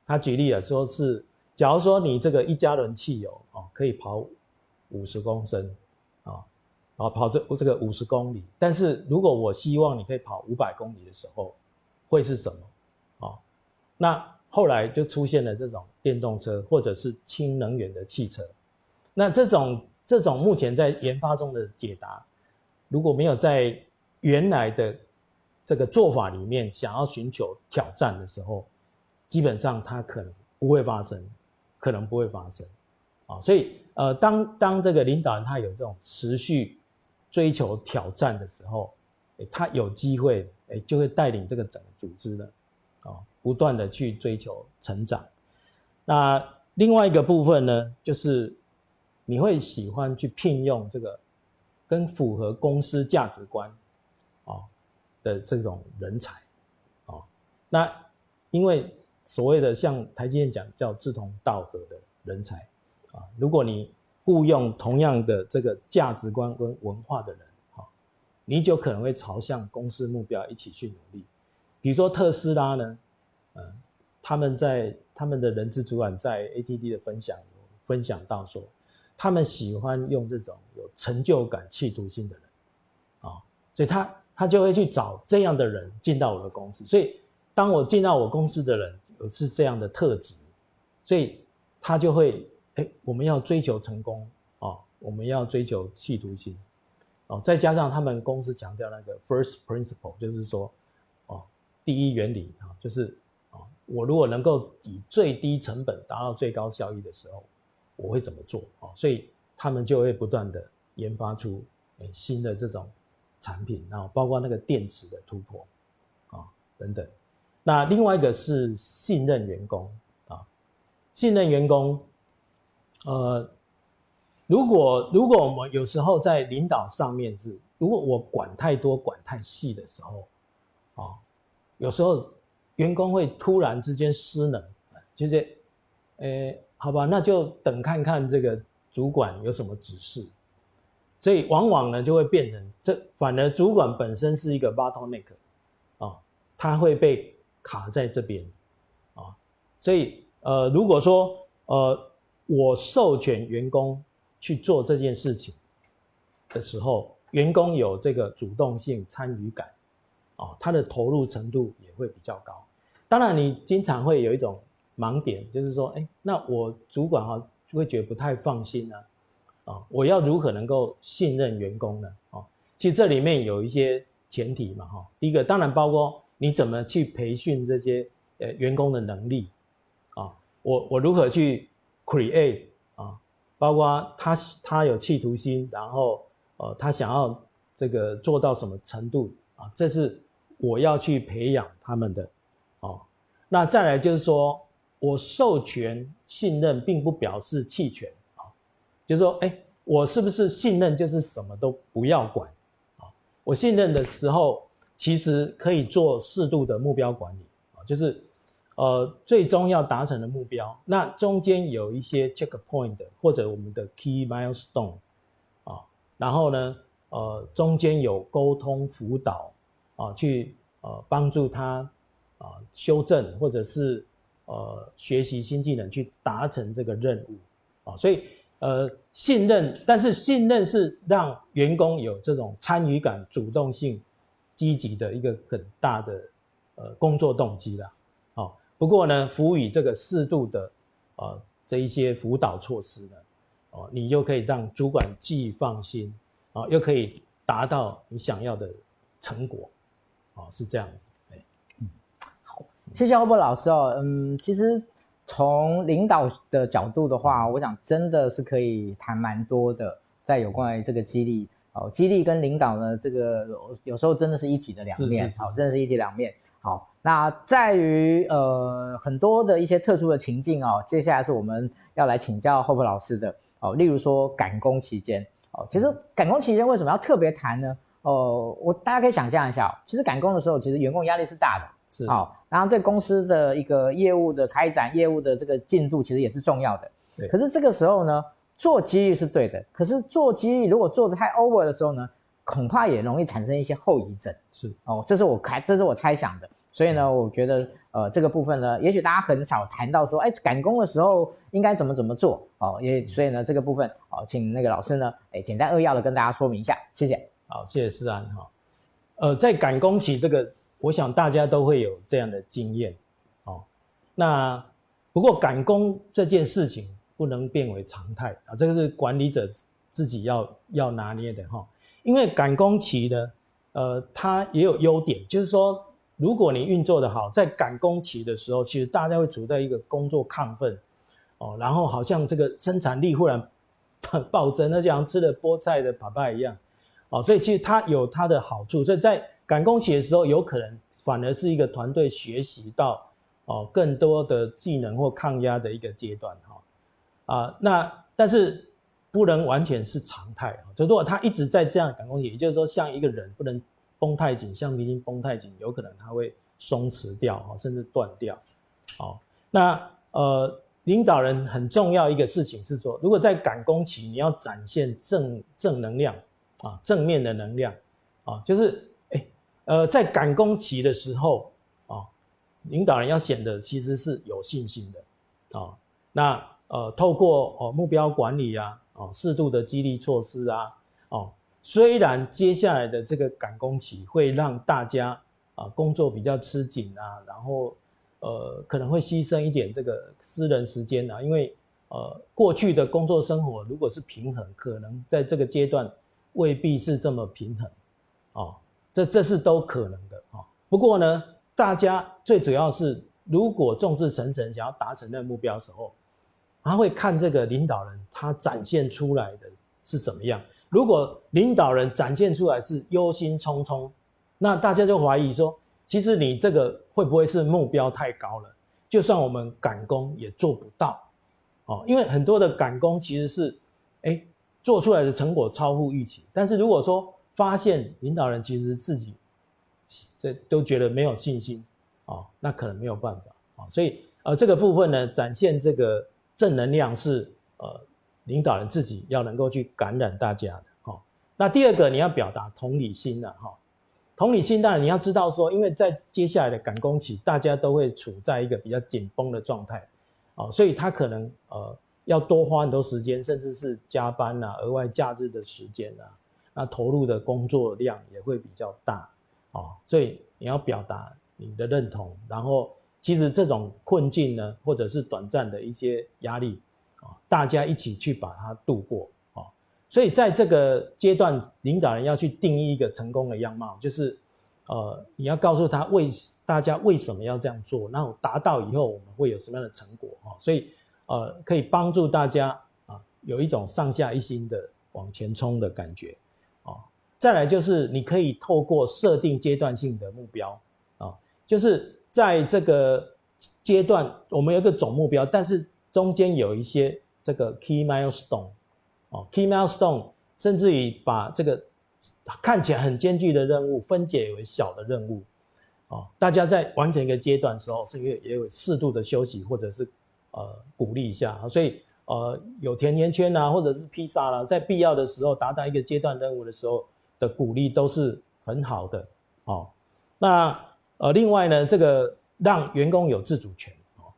他举例了说是，假如说你这个一加仑汽油啊，可以跑五十公升啊，啊跑这这个五十公里，但是如果我希望你可以跑五百公里的时候，会是什么啊？那后来就出现了这种电动车或者是氢能源的汽车。那这种这种目前在研发中的解答，如果没有在原来的这个做法里面想要寻求挑战的时候，基本上它可能不会发生，可能不会发生。啊，所以呃，当当这个领导人他有这种持续追求挑战的时候，他有机会诶就会带领这个整个组织了。不断的去追求成长。那另外一个部分呢，就是你会喜欢去聘用这个跟符合公司价值观的这种人才。那因为所谓的像台积电讲叫志同道合的人才，如果你雇用同样的这个价值观跟文化的人，你就可能会朝向公司目标一起去努力。比如说特斯拉呢，呃、他们在他们的人资主管在 A T D 的分享分享到说，他们喜欢用这种有成就感、企图心的人，啊，哦，所以他他就会去找这样的人进到我的公司。所以当我进到我公司的人有是这样的特质，所以他就会，哎，我们要追求成功啊，哦，我们要追求企图心，哦，再加上他们公司强调那个 first principle， 就是说。第一原理啊，就是啊，我如果能够以最低成本达到最高效益的时候，我会怎么做啊？所以他们就会不断的研发出新的这种产品，然后包括那个电池的突破啊等等。那另外一个是信任员工啊，信任员工，呃，如果如果我们有时候在领导上面是，如果我管太多、管太细的时候，啊，有时候员工会突然之间失能，就是，呃，好吧，那就等看看这个主管有什么指示。所以往往呢就会变成这，反而主管本身是一个 bottleneck， 啊，他会被卡在这边，啊，所以呃，如果说呃我授权员工去做这件事情的时候，员工有这个主动性、参与感，啊，他的投入程度也会比较高。当然，你经常会有一种盲点，就是说，哎，那我主管啊就会觉得不太放心啊。啊，我要如何能够信任员工呢？啊，其实这里面有一些前提嘛，哈。第一个当然包括你怎么去培训这些呃员工的能力，啊，我我如何去 create 啊，包括他他有企图心，然后呃他想要这个做到什么程度啊，这是我要去培养他们的，哦。那再来就是说我授权信任，并不表示弃权。就是说，哎，我是不是信任就是什么都不要管？啊，我信任的时候，其实可以做适度的目标管理啊，就是，呃，最终要达成的目标，那中间有一些 checkpoint 或者我们的 key milestone 啊，然后呢，呃，中间有沟通辅导啊，去呃帮助他啊修正或者是呃学习新技能去达成这个任务啊，所以。呃，信任，但是信任是让员工有这种参与感、主动性、积极的一个很大的呃工作动机啦。哦，不过呢，辅以这个适度的呃这一些辅导措施呢，哦，你又可以让主管既放心啊，哦，又可以达到你想要的成果，哦，是这样子。哎，嗯，好，谢谢 Hope 老师哦。嗯，其实。从领导的角度的话，我想真的是可以谈蛮多的，在有关于这个激励哦，激励跟领导呢，这个有时候真的是一体的两面，好，哦，真的是一体两面。好，那在于呃很多的一些特殊的情境哦，接下来是我们要来请教 Hope 老师的哦，例如说赶工期间哦，其实赶工期间为什么要特别谈呢？哦，我大家可以想象一下，其实赶工的时候，其实员工压力是大的。是好，然后对公司的一个业务的开展、业务的这个进度，其实也是重要的。对。可是这个时候呢，做激励是对的，可是做激励如果做得太 over 的时候呢，恐怕也容易产生一些后遗症。是哦，这是我开，这是我猜想的。所以呢，嗯，我觉得呃这个部分呢，也许大家很少谈到说，哎，赶工的时候应该怎么怎么做哦。也所以呢，这个部分哦，请那个老师呢，哎，简单扼要的跟大家说明一下，谢谢。好，谢谢思安哈。呃，在赶工期这个。我想大家都会有这样的经验，哦，那不过赶工这件事情不能变为常态啊，这个是管理者自己要要拿捏的哈，哦。因为赶工期呢，呃，它也有优点，就是说，如果你运作得好，在赶工期的时候，其实大家会处在一个工作亢奋，哦，然后好像这个生产力忽然暴增，那就像吃了菠菜的爸爸一样，哦，所以其实它有它的好处，所以在赶工期的时候，有可能反而是一个团队学习到哦更多的技能或抗压的一个阶段哈，啊，那但是不能完全是常态啊。就如果他一直在这样赶工期，也就是说，像一个人不能绷太紧，像明星绷太紧，有可能他会松弛掉哈，甚至断掉。哦，那呃，领导人很重要一个事情是说，如果在赶工期，你要展现正正能量啊，正面的能量啊，就是。呃，在赶工期的时候，啊，哦，领导人要显得其实是有信心的，啊，哦，那呃，透过哦目标管理啊，哦，适度的激励措施啊，哦，虽然接下来的这个赶工期会让大家啊，呃、工作比较吃紧啊，然后呃可能会牺牲一点这个私人时间啊，因为呃过去的工作生活如果是平衡，可能在这个阶段未必是这么平衡，哦。这这是都可能的啊，不过呢，大家最主要是，如果众志成城想要达成那个目标的时候，他会看这个领导人他展现出来的是怎么样。如果领导人展现出来是忧心忡忡，那大家就怀疑说，其实你这个会不会是目标太高了？就算我们赶工也做不到，哦，因为很多的赶工其实是，哎，做出来的成果超乎预期。但是如果说发现领导人其实自己这都觉得没有信心，哦，那可能没有办法啊，哦。所以呃，这个部分呢，展现这个正能量是呃领导人自己要能够去感染大家的，哦。那第二个，你要表达同理心了，啊，哈。哦，同理心当然你要知道说，因为在接下来的赶工期，大家都会处在一个比较紧绷的状态，哦，所以他可能呃要多花很多时间，甚至是加班啊、额外假日的时间啊，那投入的工作量也会比较大，哦，所以你要表达你的认同，然后其实这种困境呢，或者是短暂的一些压力，哦，大家一起去把它度过。所以在这个阶段，领导人要去定义一个成功的样貌，就是，呃，你要告诉他为大家为什么要这样做，然后达到以后我们会有什么样的成果啊，哦？所以，呃，可以帮助大家啊有一种上下一心的往前冲的感觉啊，哦。再来就是你可以透过设定阶段性的目标啊，哦，就是在这个阶段我们有一个总目标，但是中间有一些这个 key milestone。Key milestone 甚至于把这个看起来很艰巨的任务分解为小的任务，哦，大家在完成一个阶段的时候，是因为也有适度的休息或者是呃鼓励一下，所以呃有甜甜圈啊，或者是披萨啦，在必要的时候达到一个阶段任务的时候的鼓励都是很好的，哦。那呃另外呢，这个让员工有自主权，哦，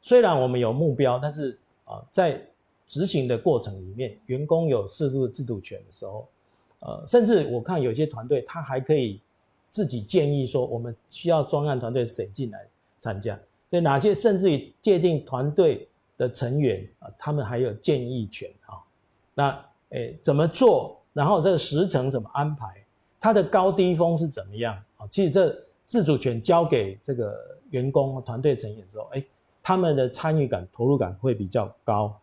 虽然我们有目标，但是啊，呃、在执行的过程里面，员工有适度的自主权的时候，呃，甚至我看有些团队他还可以自己建议说，我们需要专案团队谁进来参加，所以哪些甚至于界定团队的成员啊，呃，他们还有建议权啊，哦。那诶怎么做，然后这个时程怎么安排，它的高低峰是怎么样啊，哦？其实这自主权交给这个员工团队成员的时候，诶他们的参与感、投入感会比较高。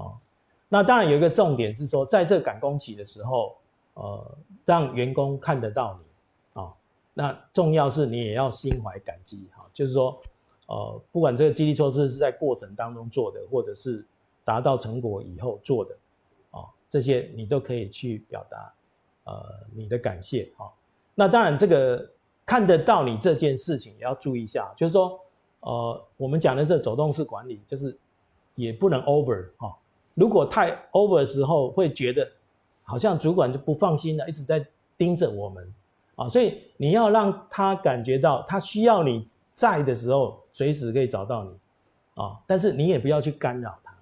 哦，那当然有一个重点是说，在这赶工期的时候，呃，让员工看得到你，哦，那重要是你也要心怀感激，哦，就是说，呃，不管这个激励措施是在过程当中做的，或者是达到成果以后做的，哦，这些你都可以去表达，呃，你的感谢，哦。那当然，这个看得到你这件事情也要注意一下，就是说，呃，我们讲的这走动式管理，就是也不能 over，哦，如果太 over 的时候，会觉得好像主管就不放心了，一直在盯着我们啊，所以你要让他感觉到他需要你在的时候，随时可以找到你啊，但是你也不要去干扰他。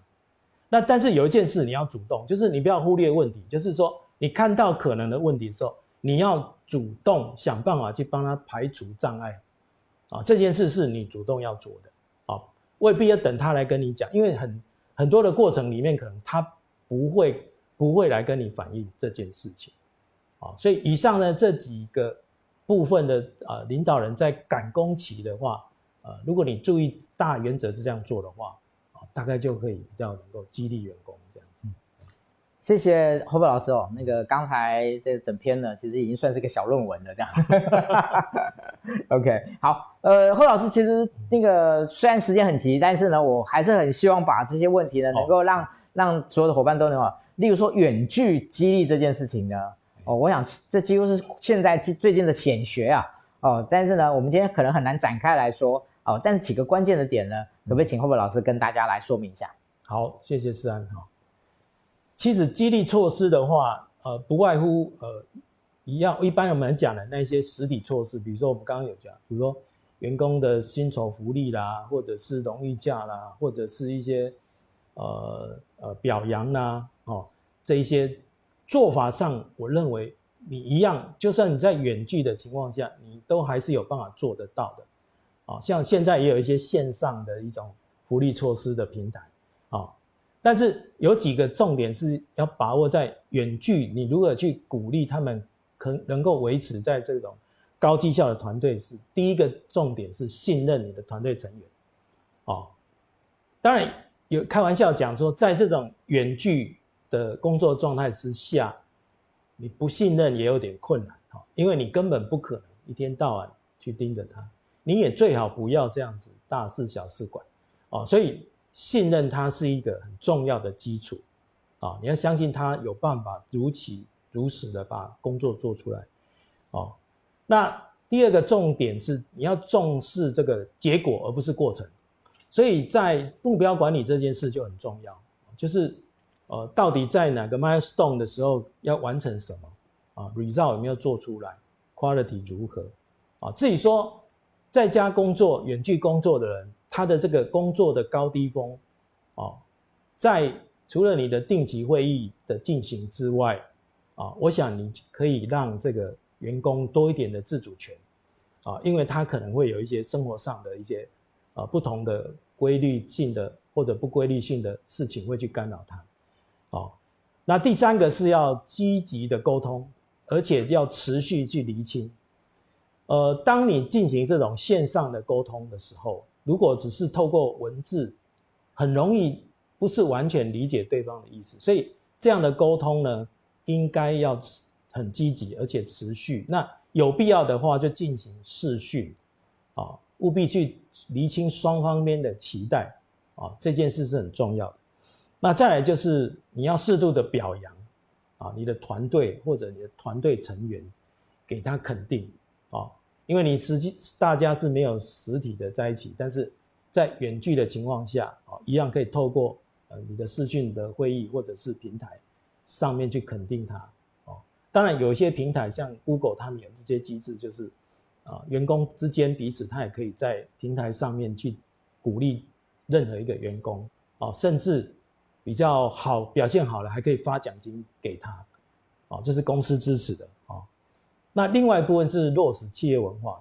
那但是有一件事你要主动，就是你不要忽略问题，就是说你看到可能的问题的时候，你要主动想办法去帮他排除障碍啊，这件事是你主动要做的啊，未必要等他来跟你讲，因为很。很多的过程里面，可能他不会不会来跟你反映这件事情，啊，所以以上呢这几个部分的呃领导人在赶工期的话，呃，如果你注意大原则是这样做的话，啊，大概就可以比较能够激励员工这样子。谢谢Hope老师哦，那个刚才这整篇呢，其实已经算是个小论文了这样子。OK， 好。呃，Hope老师，其实那个虽然时间很急，但是呢，我还是很希望把这些问题呢，能够让、哦、让所有的伙伴都能够，例如说远距激励这件事情呢，哦，我想这几乎是现在最近的显学啊，哦，但是呢，我们今天可能很难展开来说，哦，但是几个关键的点呢，可不可以请Hope老师跟大家来说明一下？好，谢谢思安。其实激励措施的话，呃，不外乎呃一样，一般我们讲的那些实体措施，比如说我们刚刚有讲，比如说。员工的薪酬福利啦，或者是荣誉假啦，或者是一些呃呃表扬啦，哦，这一些做法上，我认为你一样，就算你在远距的情况下，你都还是有办法做得到的。哦，像现在也有一些线上的一种福利措施的平台，哦，但是有几个重点是要把握在远距，你如何去鼓励他们可能够维持在这种。高绩效的团队是第一个重点是信任你的团队成员，哦，当然有开玩笑讲说，在这种远距的工作状态之下，你不信任也有点困难，因为你根本不可能一天到晚去盯着他，你也最好不要这样子大事小事管，所以信任他是一个很重要的基础，你要相信他有办法如期如实的把工作做出来。那第二个重点是你要重视这个结果而不是过程，所以在目标管理这件事就很重要，就是呃，到底在哪个 milestone 的时候要完成什么啊 ？result 有没有做出来 ？quality 如何啊？至于说在家工作、远距工作的人，他的这个工作的高低峰啊，在除了你的定期会议的进行之外啊，我想你可以让这个员工多一点的自主权啊，因为他可能会有一些生活上的一些啊不同的规律性的或者不规律性的事情会去干扰他。哦，那第三个是要积极的沟通，而且要持续去厘清。呃，当你进行这种线上的沟通的时候，如果只是透过文字，很容易不是完全理解对方的意思。所以这样的沟通呢，应该要很积极，而且持续。那有必要的话，就进行视讯，啊，务必去厘清双方面的期待，啊，这件事是很重要的。那再来就是你要适度的表扬啊，你的团队或者你的团队成员，给他肯定啊，因为你实际大家是没有实体的在一起，但是在远距的情况下啊，一样可以透过呃你的视讯的会议或者是平台上面去肯定他哦。当然有一些平台像 Google 他们有这些机制，就是啊员工之间彼此他也可以在平台上面去鼓励任何一个员工啊，甚至比较好表现好了，还可以发奖金给他，哦，这是公司支持的哦。那另外一部分是落实企业文化，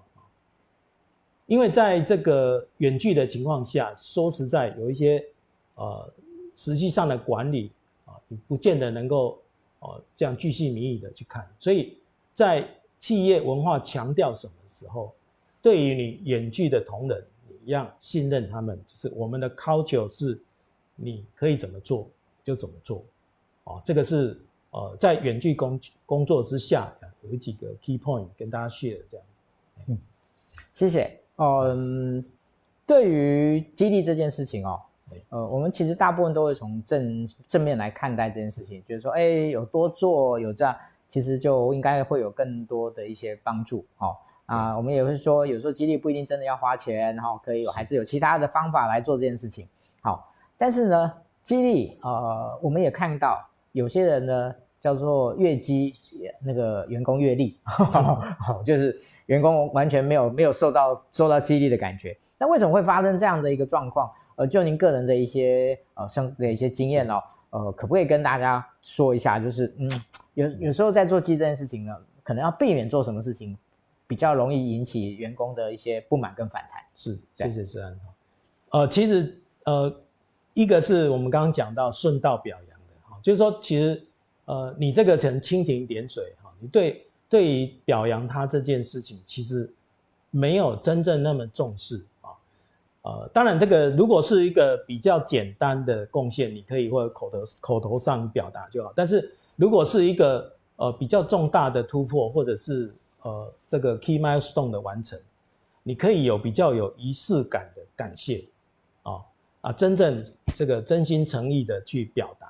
因为在这个远距的情况下，说实在有一些呃实际上的管理啊，你不见得能够哦这样巨细靡遗的去看，所以在企业文化强调什么时候，对于你远距的同仁，你一样信任他们，就是我们的 culture 是。你可以怎么做就怎么做，哦，这个是呃在远距工工作之下有几个 key point 跟大家 share 这样。嗯，谢谢。嗯，对于激励这件事情哦，呃，我们其实大部分都会从正正面来看待这件事情，就是说，哎，有多做有这样，其实就应该会有更多的一些帮助，哦。啊，我们也会说，有时候激励不一定真的要花钱，然后可以有还是有其他的方法来做这件事情，好。但是呢，激励，呃，我们也看到有些人呢叫做越激，那个员工越力，就是员工完全没有没有受到受到激励的感觉。那为什么会发生这样的一个状况？呃，就您个人的一些呃相的一些经验哦，呃，可不可以跟大家说一下？就是嗯，有有时候在做激励这件事情呢，可能要避免做什么事情，比较容易引起员工的一些不满跟反弹。是，谢谢思安。呃，其实呃。一个是我们刚刚讲到顺道表扬的，就是说其实呃你这个成蜻蜓点水，你对对于表扬他这件事情其实没有真正那么重视啊。呃当然这个如果是一个比较简单的贡献，你可以或者口头口头上表达就好，但是如果是一个呃比较重大的突破，或者是呃这个 key milestone 的完成，你可以有比较有仪式感的感谢啊。啊，真正这个真心诚意的去表达，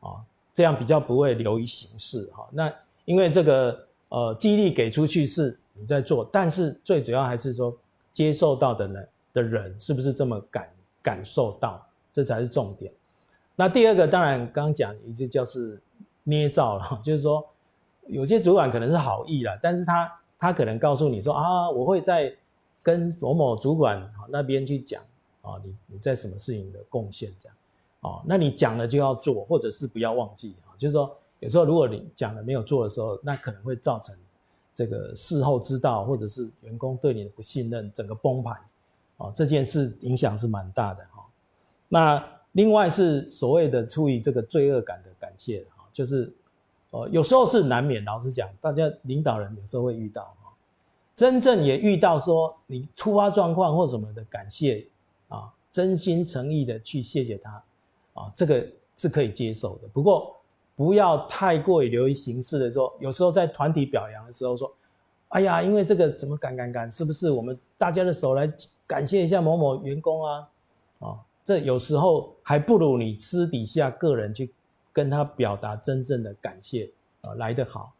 啊，这样比较不会流于形式哈。那因为这个呃激励给出去是你在做，但是最主要还是说接受到的人的人是不是这么感感受到，这才是重点。那第二个当然刚刚讲一句就是捏造了，就是说有些主管可能是好意啦，但是他他可能告诉你说啊，我会在跟某某主管那边去讲。啊，你你在什么事情的贡献这样，哦，那你讲了就要做，或者是不要忘记啊。就是说，有时候如果你讲了没有做的时候，那可能会造成这个事后知道，或者是员工对你的不信任，整个崩盘，哦，这件事影响是蛮大的哈。那另外是所谓的出于这个罪恶感的感谢哈，就是呃有时候是难免，老实讲，大家领导人有时候会遇到哈，真正也遇到说你突发状况或什么的感谢。啊，真心诚意的去谢谢他，啊，这个是可以接受的。不过，不要太过于流于形式的时候，有时候在团体表扬的时候说，哎呀，因为这个怎么赶赶赶，是不是我们大家的手来感谢一下某某员工啊？哦，这有时候还不如你私底下个人去跟他表达真正的感谢啊、哦、来得好。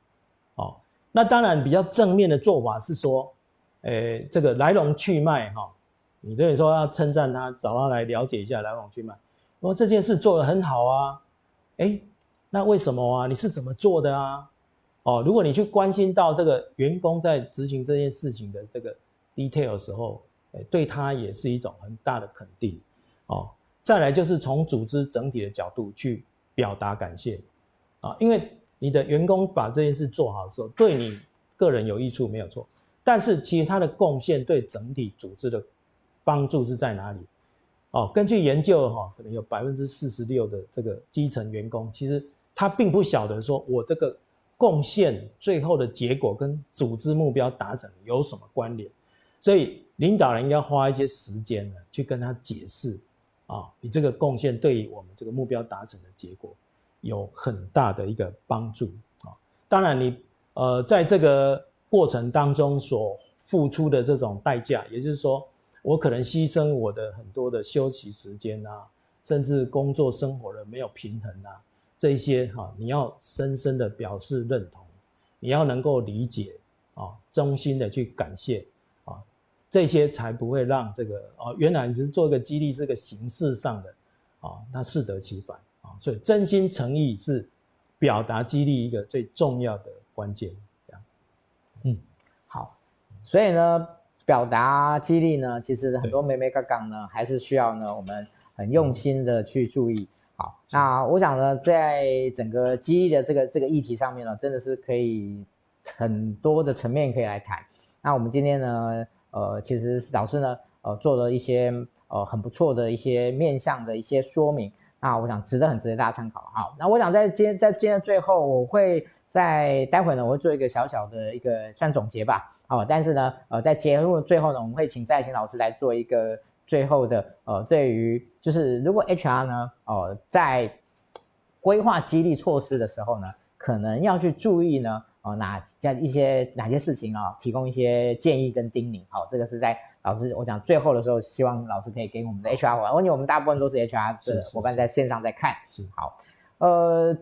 哦，那当然比较正面的做法是说，诶、欸，这个来龙去脉哈、哦，你对你说要称赞他，找他来了解一下来龙去脉。我这件事做得很好啊，哎，那为什么啊？你是怎么做的啊？哦，如果你去关心到这个员工在执行这件事情的这个 detail 的时候，对他也是一种很大的肯定。哦，再来就是从组织整体的角度去表达感谢啊，因为你的员工把这件事做好的时候，对你个人有益处没有错，但是其实他的贡献对整体组织的帮助是在哪里？哦，根据研究哈，可能有 百分之四十六 的这个基层员工，其实他并不晓得说我这个贡献最后的结果跟组织目标达成有什么关联，所以领导人应该花一些时间呢，去跟他解释，啊，你这个贡献对于我们这个目标达成的结果有很大的一个帮助啊。当然你呃在这个过程当中所付出的这种代价，也就是说我可能牺牲我的很多的休息时间啊，甚至工作生活的没有平衡啊。这一些哈，你要深深的表示认同，你要能够理解啊，衷心的去感谢啊，这些才不会让这个哦，原来你只是做一个激励，是个形式上的啊，那适得其反啊。所以真心诚意是表达激励一个最重要的关键。这样，嗯，好，所以呢，表达激励呢，其实很多眉眉角角呢，还是需要呢，我们很用心的去注意。好，那我想呢，在整个激励的这个这个议题上面呢，真的是可以很多的层面可以来谈。那我们今天呢，呃，其实老师呢，呃，做了一些呃很不错的一些面向的一些说明。那我想值得很值得大家参考。好，那我想在今天在今天的最后，我会在待会呢，我会做一个小小的一个算总结吧。好，但是呢，呃，在节目最后呢，我们会请再请老师来做一个。最后的呃，对于就是如果 H R 呢，呃，在规划激励措施的时候呢，可能要去注意呢，呃，哪一些哪些事情啊、哦，提供一些建议跟叮咛。好、哦，这个是在老师我讲最后的时候，希望老师可以给我们的 H R 伙伴，因为我们大部分都是 H R 的伙伴在线上在看。是是是好，呃，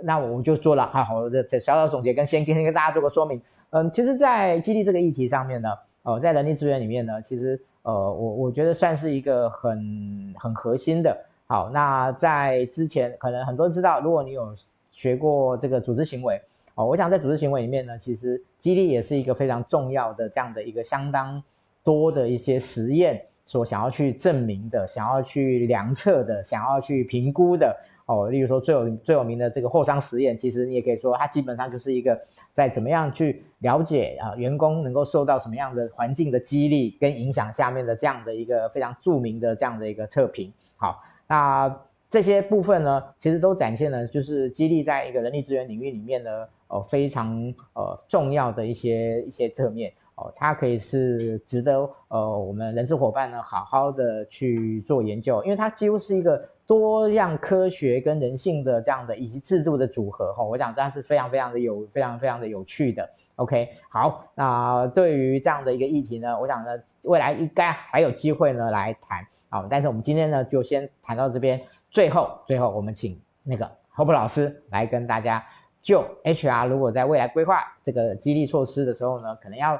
那我就做了好我的小小总结跟先跟大家做个说明。嗯，其实，在激励这个议题上面呢，呃，在人力资源里面呢，其实。呃，我我觉得算是一个很很核心的。好，那在之前可能很多人知道，如果你有学过这个组织行为，哦，我想在组织行为里面呢，其实激励也是一个非常重要的这样的一个相当多的一些实验所想要去证明的、想要去量测的、想要去评估的。哦，例如说最有最有名的这个霍桑实验，其实你也可以说它基本上就是一个在怎么样去了解啊、呃、员工能够受到什么样的环境的激励跟影响下面的这样的一个非常著名的这样的一个测评。好，那这些部分呢，其实都展现了就是激励在一个人力资源领域里面呢，呃非常呃重要的一些一些侧面。哦，它可以是值得呃我们人事伙伴呢好好的去做研究，因为它几乎是一个多样科学跟人性的这样的以及制度的组合。哦，我想这是非常非常的有非常非常的有趣的。OK， 好，那对于这样的一个议题呢，我想呢未来应该还有机会呢来谈。好，但是我们今天呢就先谈到这边。最后最后我们请那个 Hope 老师来跟大家就 H R 如果在未来规划这个激励措施的时候呢，可能要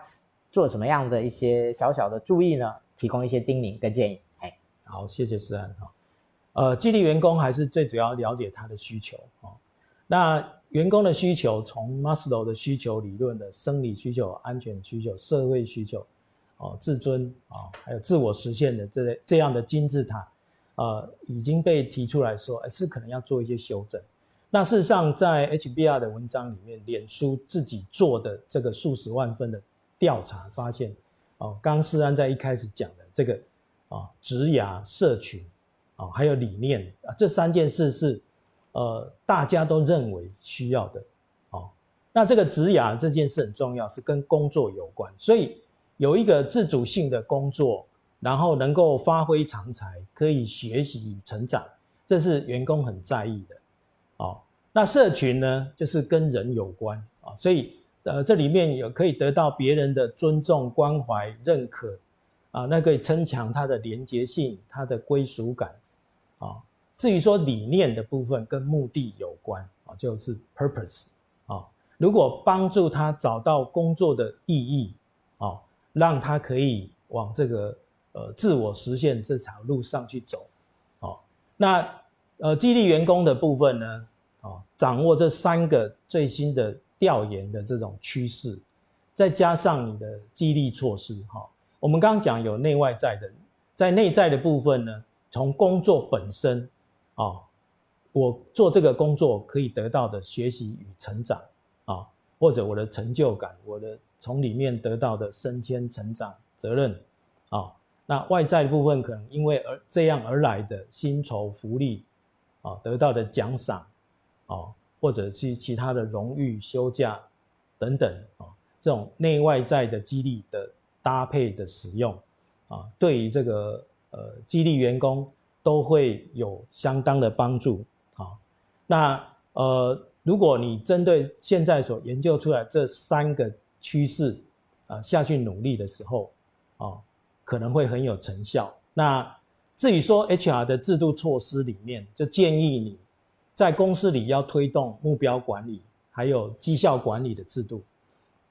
做什么样的一些小小的注意呢？提供一些叮咛跟建议。哎，好，谢谢诗涵哈。呃，激励员工还是最主要了解他的需求哦。那员工的需求，从 Maslow 的需求理论的生理需求、安全需求、社会需求，哦，自尊啊、哦，还有自我实现的这类这样的金字塔，呃，已经被提出来说，哎，是可能要做一些修正。那事实上，在 H B R 的文章里面，脸书自己做的这个数十万份的。调查发现，哦，刚诗安在一开始讲的这个，啊，职涯、社群，啊，还有理念啊，这三件事是，呃，大家都认为需要的，哦，那这个职涯这件事很重要，是跟工作有关，所以有一个自主性的工作，然后能够发挥长才，可以学习与成长，这是员工很在意的，哦。那社群呢，就是跟人有关啊，所以呃这里面有可以得到别人的尊重、关怀、认可啊，那可以增强它的连结性、它的归属感啊。至于说理念的部分，跟目的有关啊，就是 purpose 啊。如果帮助他找到工作的意义啊，让他可以往这个呃自我实现这条路上去走啊。那呃激励员工的部分呢？ 掌握这三个最新的调研的这种趋势，再加上你的激励措施，哈，我们刚刚讲有内外在的，在内在的部分呢，从工作本身，啊，我做这个工作可以得到的学习与成长，啊，或者我的成就感，我的从里面得到的升迁、成长、责任，啊，那外在的部分可能因为而这样而来的薪酬、福利，啊，得到的奖赏。 哦，或者是其他的荣誉、休假等等啊，这种内外在的激励的搭配的使用啊，对于这个呃激励员工都会有相当的帮助啊。那呃，如果你针对现在所研究出来这三个趋势啊下去努力的时候啊，可能会很有成效。那至于说 H R 的制度措施里面，就建议你。 在公司里要推动目标管理，还有绩效管理的制度，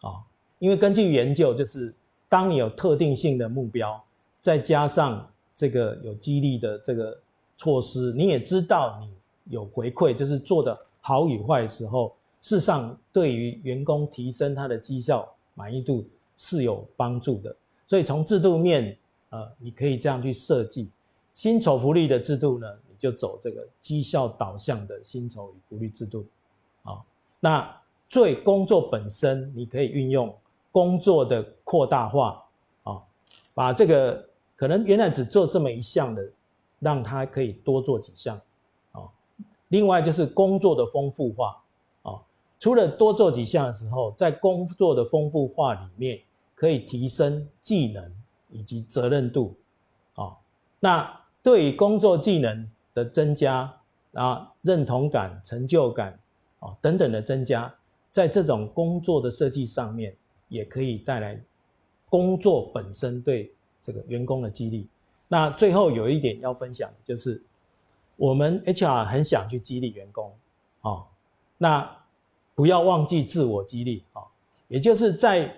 啊，因为根据研究，就是当你有特定性的目标，再加上这个有激励的这个措施，你也知道你有回馈，就是做的好与坏的时候，事实上对于员工提升他的绩效满意度是有帮助的。所以从制度面，呃，你可以这样去设计薪酬福利的制度呢。 就走这个绩效导向的薪酬与福利制度，啊，那对工作本身，你可以运用工作的扩大化，啊，把这个可能原来只做这么一项的，让它可以多做几项，啊，另外就是工作的丰富化，啊，除了多做几项的时候，在工作的丰富化里面，可以提升技能以及责任度，啊，那对于工作技能。 的增加啊，认同感、成就感啊等等的增加，在这种工作的设计上面，也可以带来工作本身对这个员工的激励。那最后有一点要分享，就是我们 H R 很想去激励员工啊，那不要忘记自我激励啊，也就是在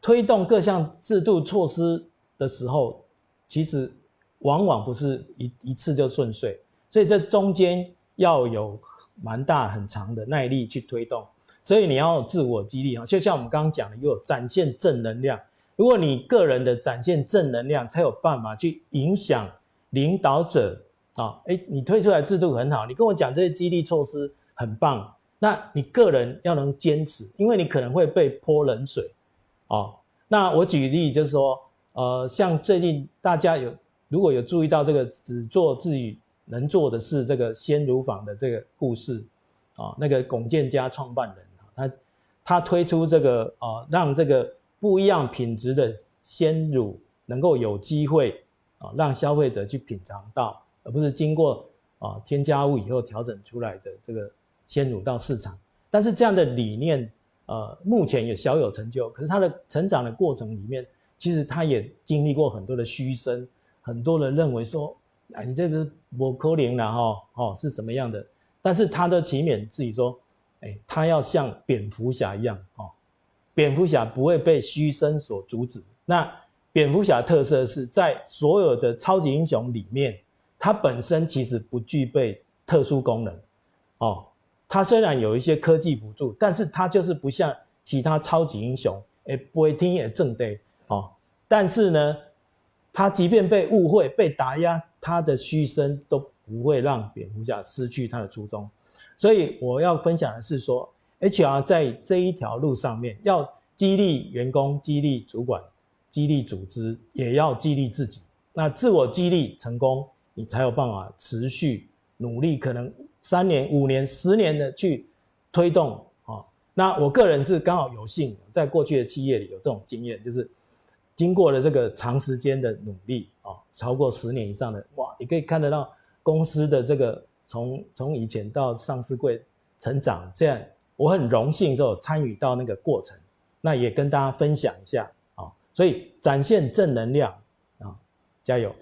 推动各项制度措施的时候，其实往往不是一一次就顺遂。 所以这中间要有蛮大很长的耐力去推动，所以你要有自我激励啊，就像我们刚刚讲的，又有展现正能量。如果你个人的展现正能量，才有办法去影响领导者啊。哎，你推出来制度很好，你跟我讲这些激励措施很棒，那你个人要能坚持，因为你可能会被泼冷水哦。那我举例就是说，呃，像最近大家有如果有注意到这个只做自己。 能做的是这个鲜乳坊的这个故事，啊，那个龚建家创办人啊，他他推出这个啊，让这个不一样品质的鲜乳能够有机会啊，让消费者去品尝到，而不是经过啊添加物以后调整出来的这个鲜乳到市场。但是这样的理念，呃，目前也小有成就。可是他的成长的过程里面，其实他也经历过很多的嘘声，很多人认为说。 啊，你这个我扣零了哈，哦是什么样的？但是他都勤勉自己说，哎、欸，他要像蝙蝠侠一样哦，蝙蝠侠不会被嘘声所阻止。那蝙蝠侠特色是在所有的超级英雄里面，他本身其实不具备特殊功能，哦，他虽然有一些科技辅助，但是他就是不像其他超级英雄，哎，不会听也正对哦，但是呢。 他即便被误会、被打压，他的嘘声都不会让蝙蝠侠失去他的初衷。所以我要分享的是说 ，H R 在这一条路上面，要激励员工、激励主管、激励组织，也要激励自己。那自我激励成功，你才有办法持续努力，可能三年、五年、十年的去推动啊。那我个人是刚好有幸在过去的企业里有这种经验，就是。 经过了这个长时间的努力啊、哦，超过十年以上的哇，你可以看得到公司的这个从从以前到上市柜成长，这样我很荣幸就参与到那个过程，那也跟大家分享一下啊。所以展现正能量啊，加油！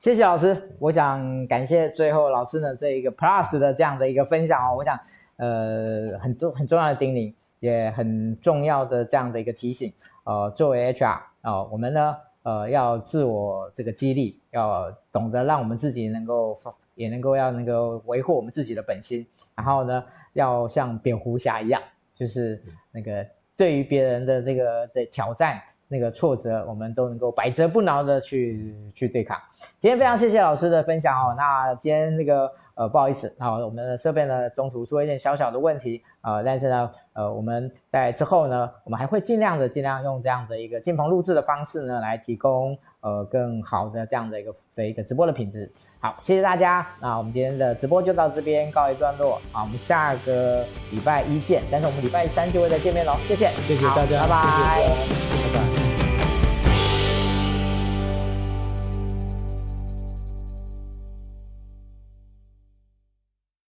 谢谢老师，我想感谢最后老师呢这一个 plus 的这样的一个分享哦，我想呃很重很重要的叮咛，也很重要的这样的一个提醒。呃，作为 H R 啊、呃，我们呢呃要自我这个激励，要懂得让我们自己能够。也能够要能够维护我们自己的本心，然后呢，要像蝙蝠侠一样，就是那个对于别人的这个的挑战、那个挫折，我们都能够百折不挠的去去对抗。今天非常谢谢老师的分享哦。那今天那个呃不好意思啊，我们的设备呢中途出了一点小小的问题啊、呃，但是呢呃我们在之后呢，我们还会尽量的尽量用这样的一个进棚录制的方式呢，来提供呃更好的这样的一个的一个直播的品质。好，谢谢大家。那我们今天的直播就到这边告一段落啊，我们下个礼拜一见，但是我们礼拜三就会再见面喽。谢谢，谢谢大家，拜拜。谢谢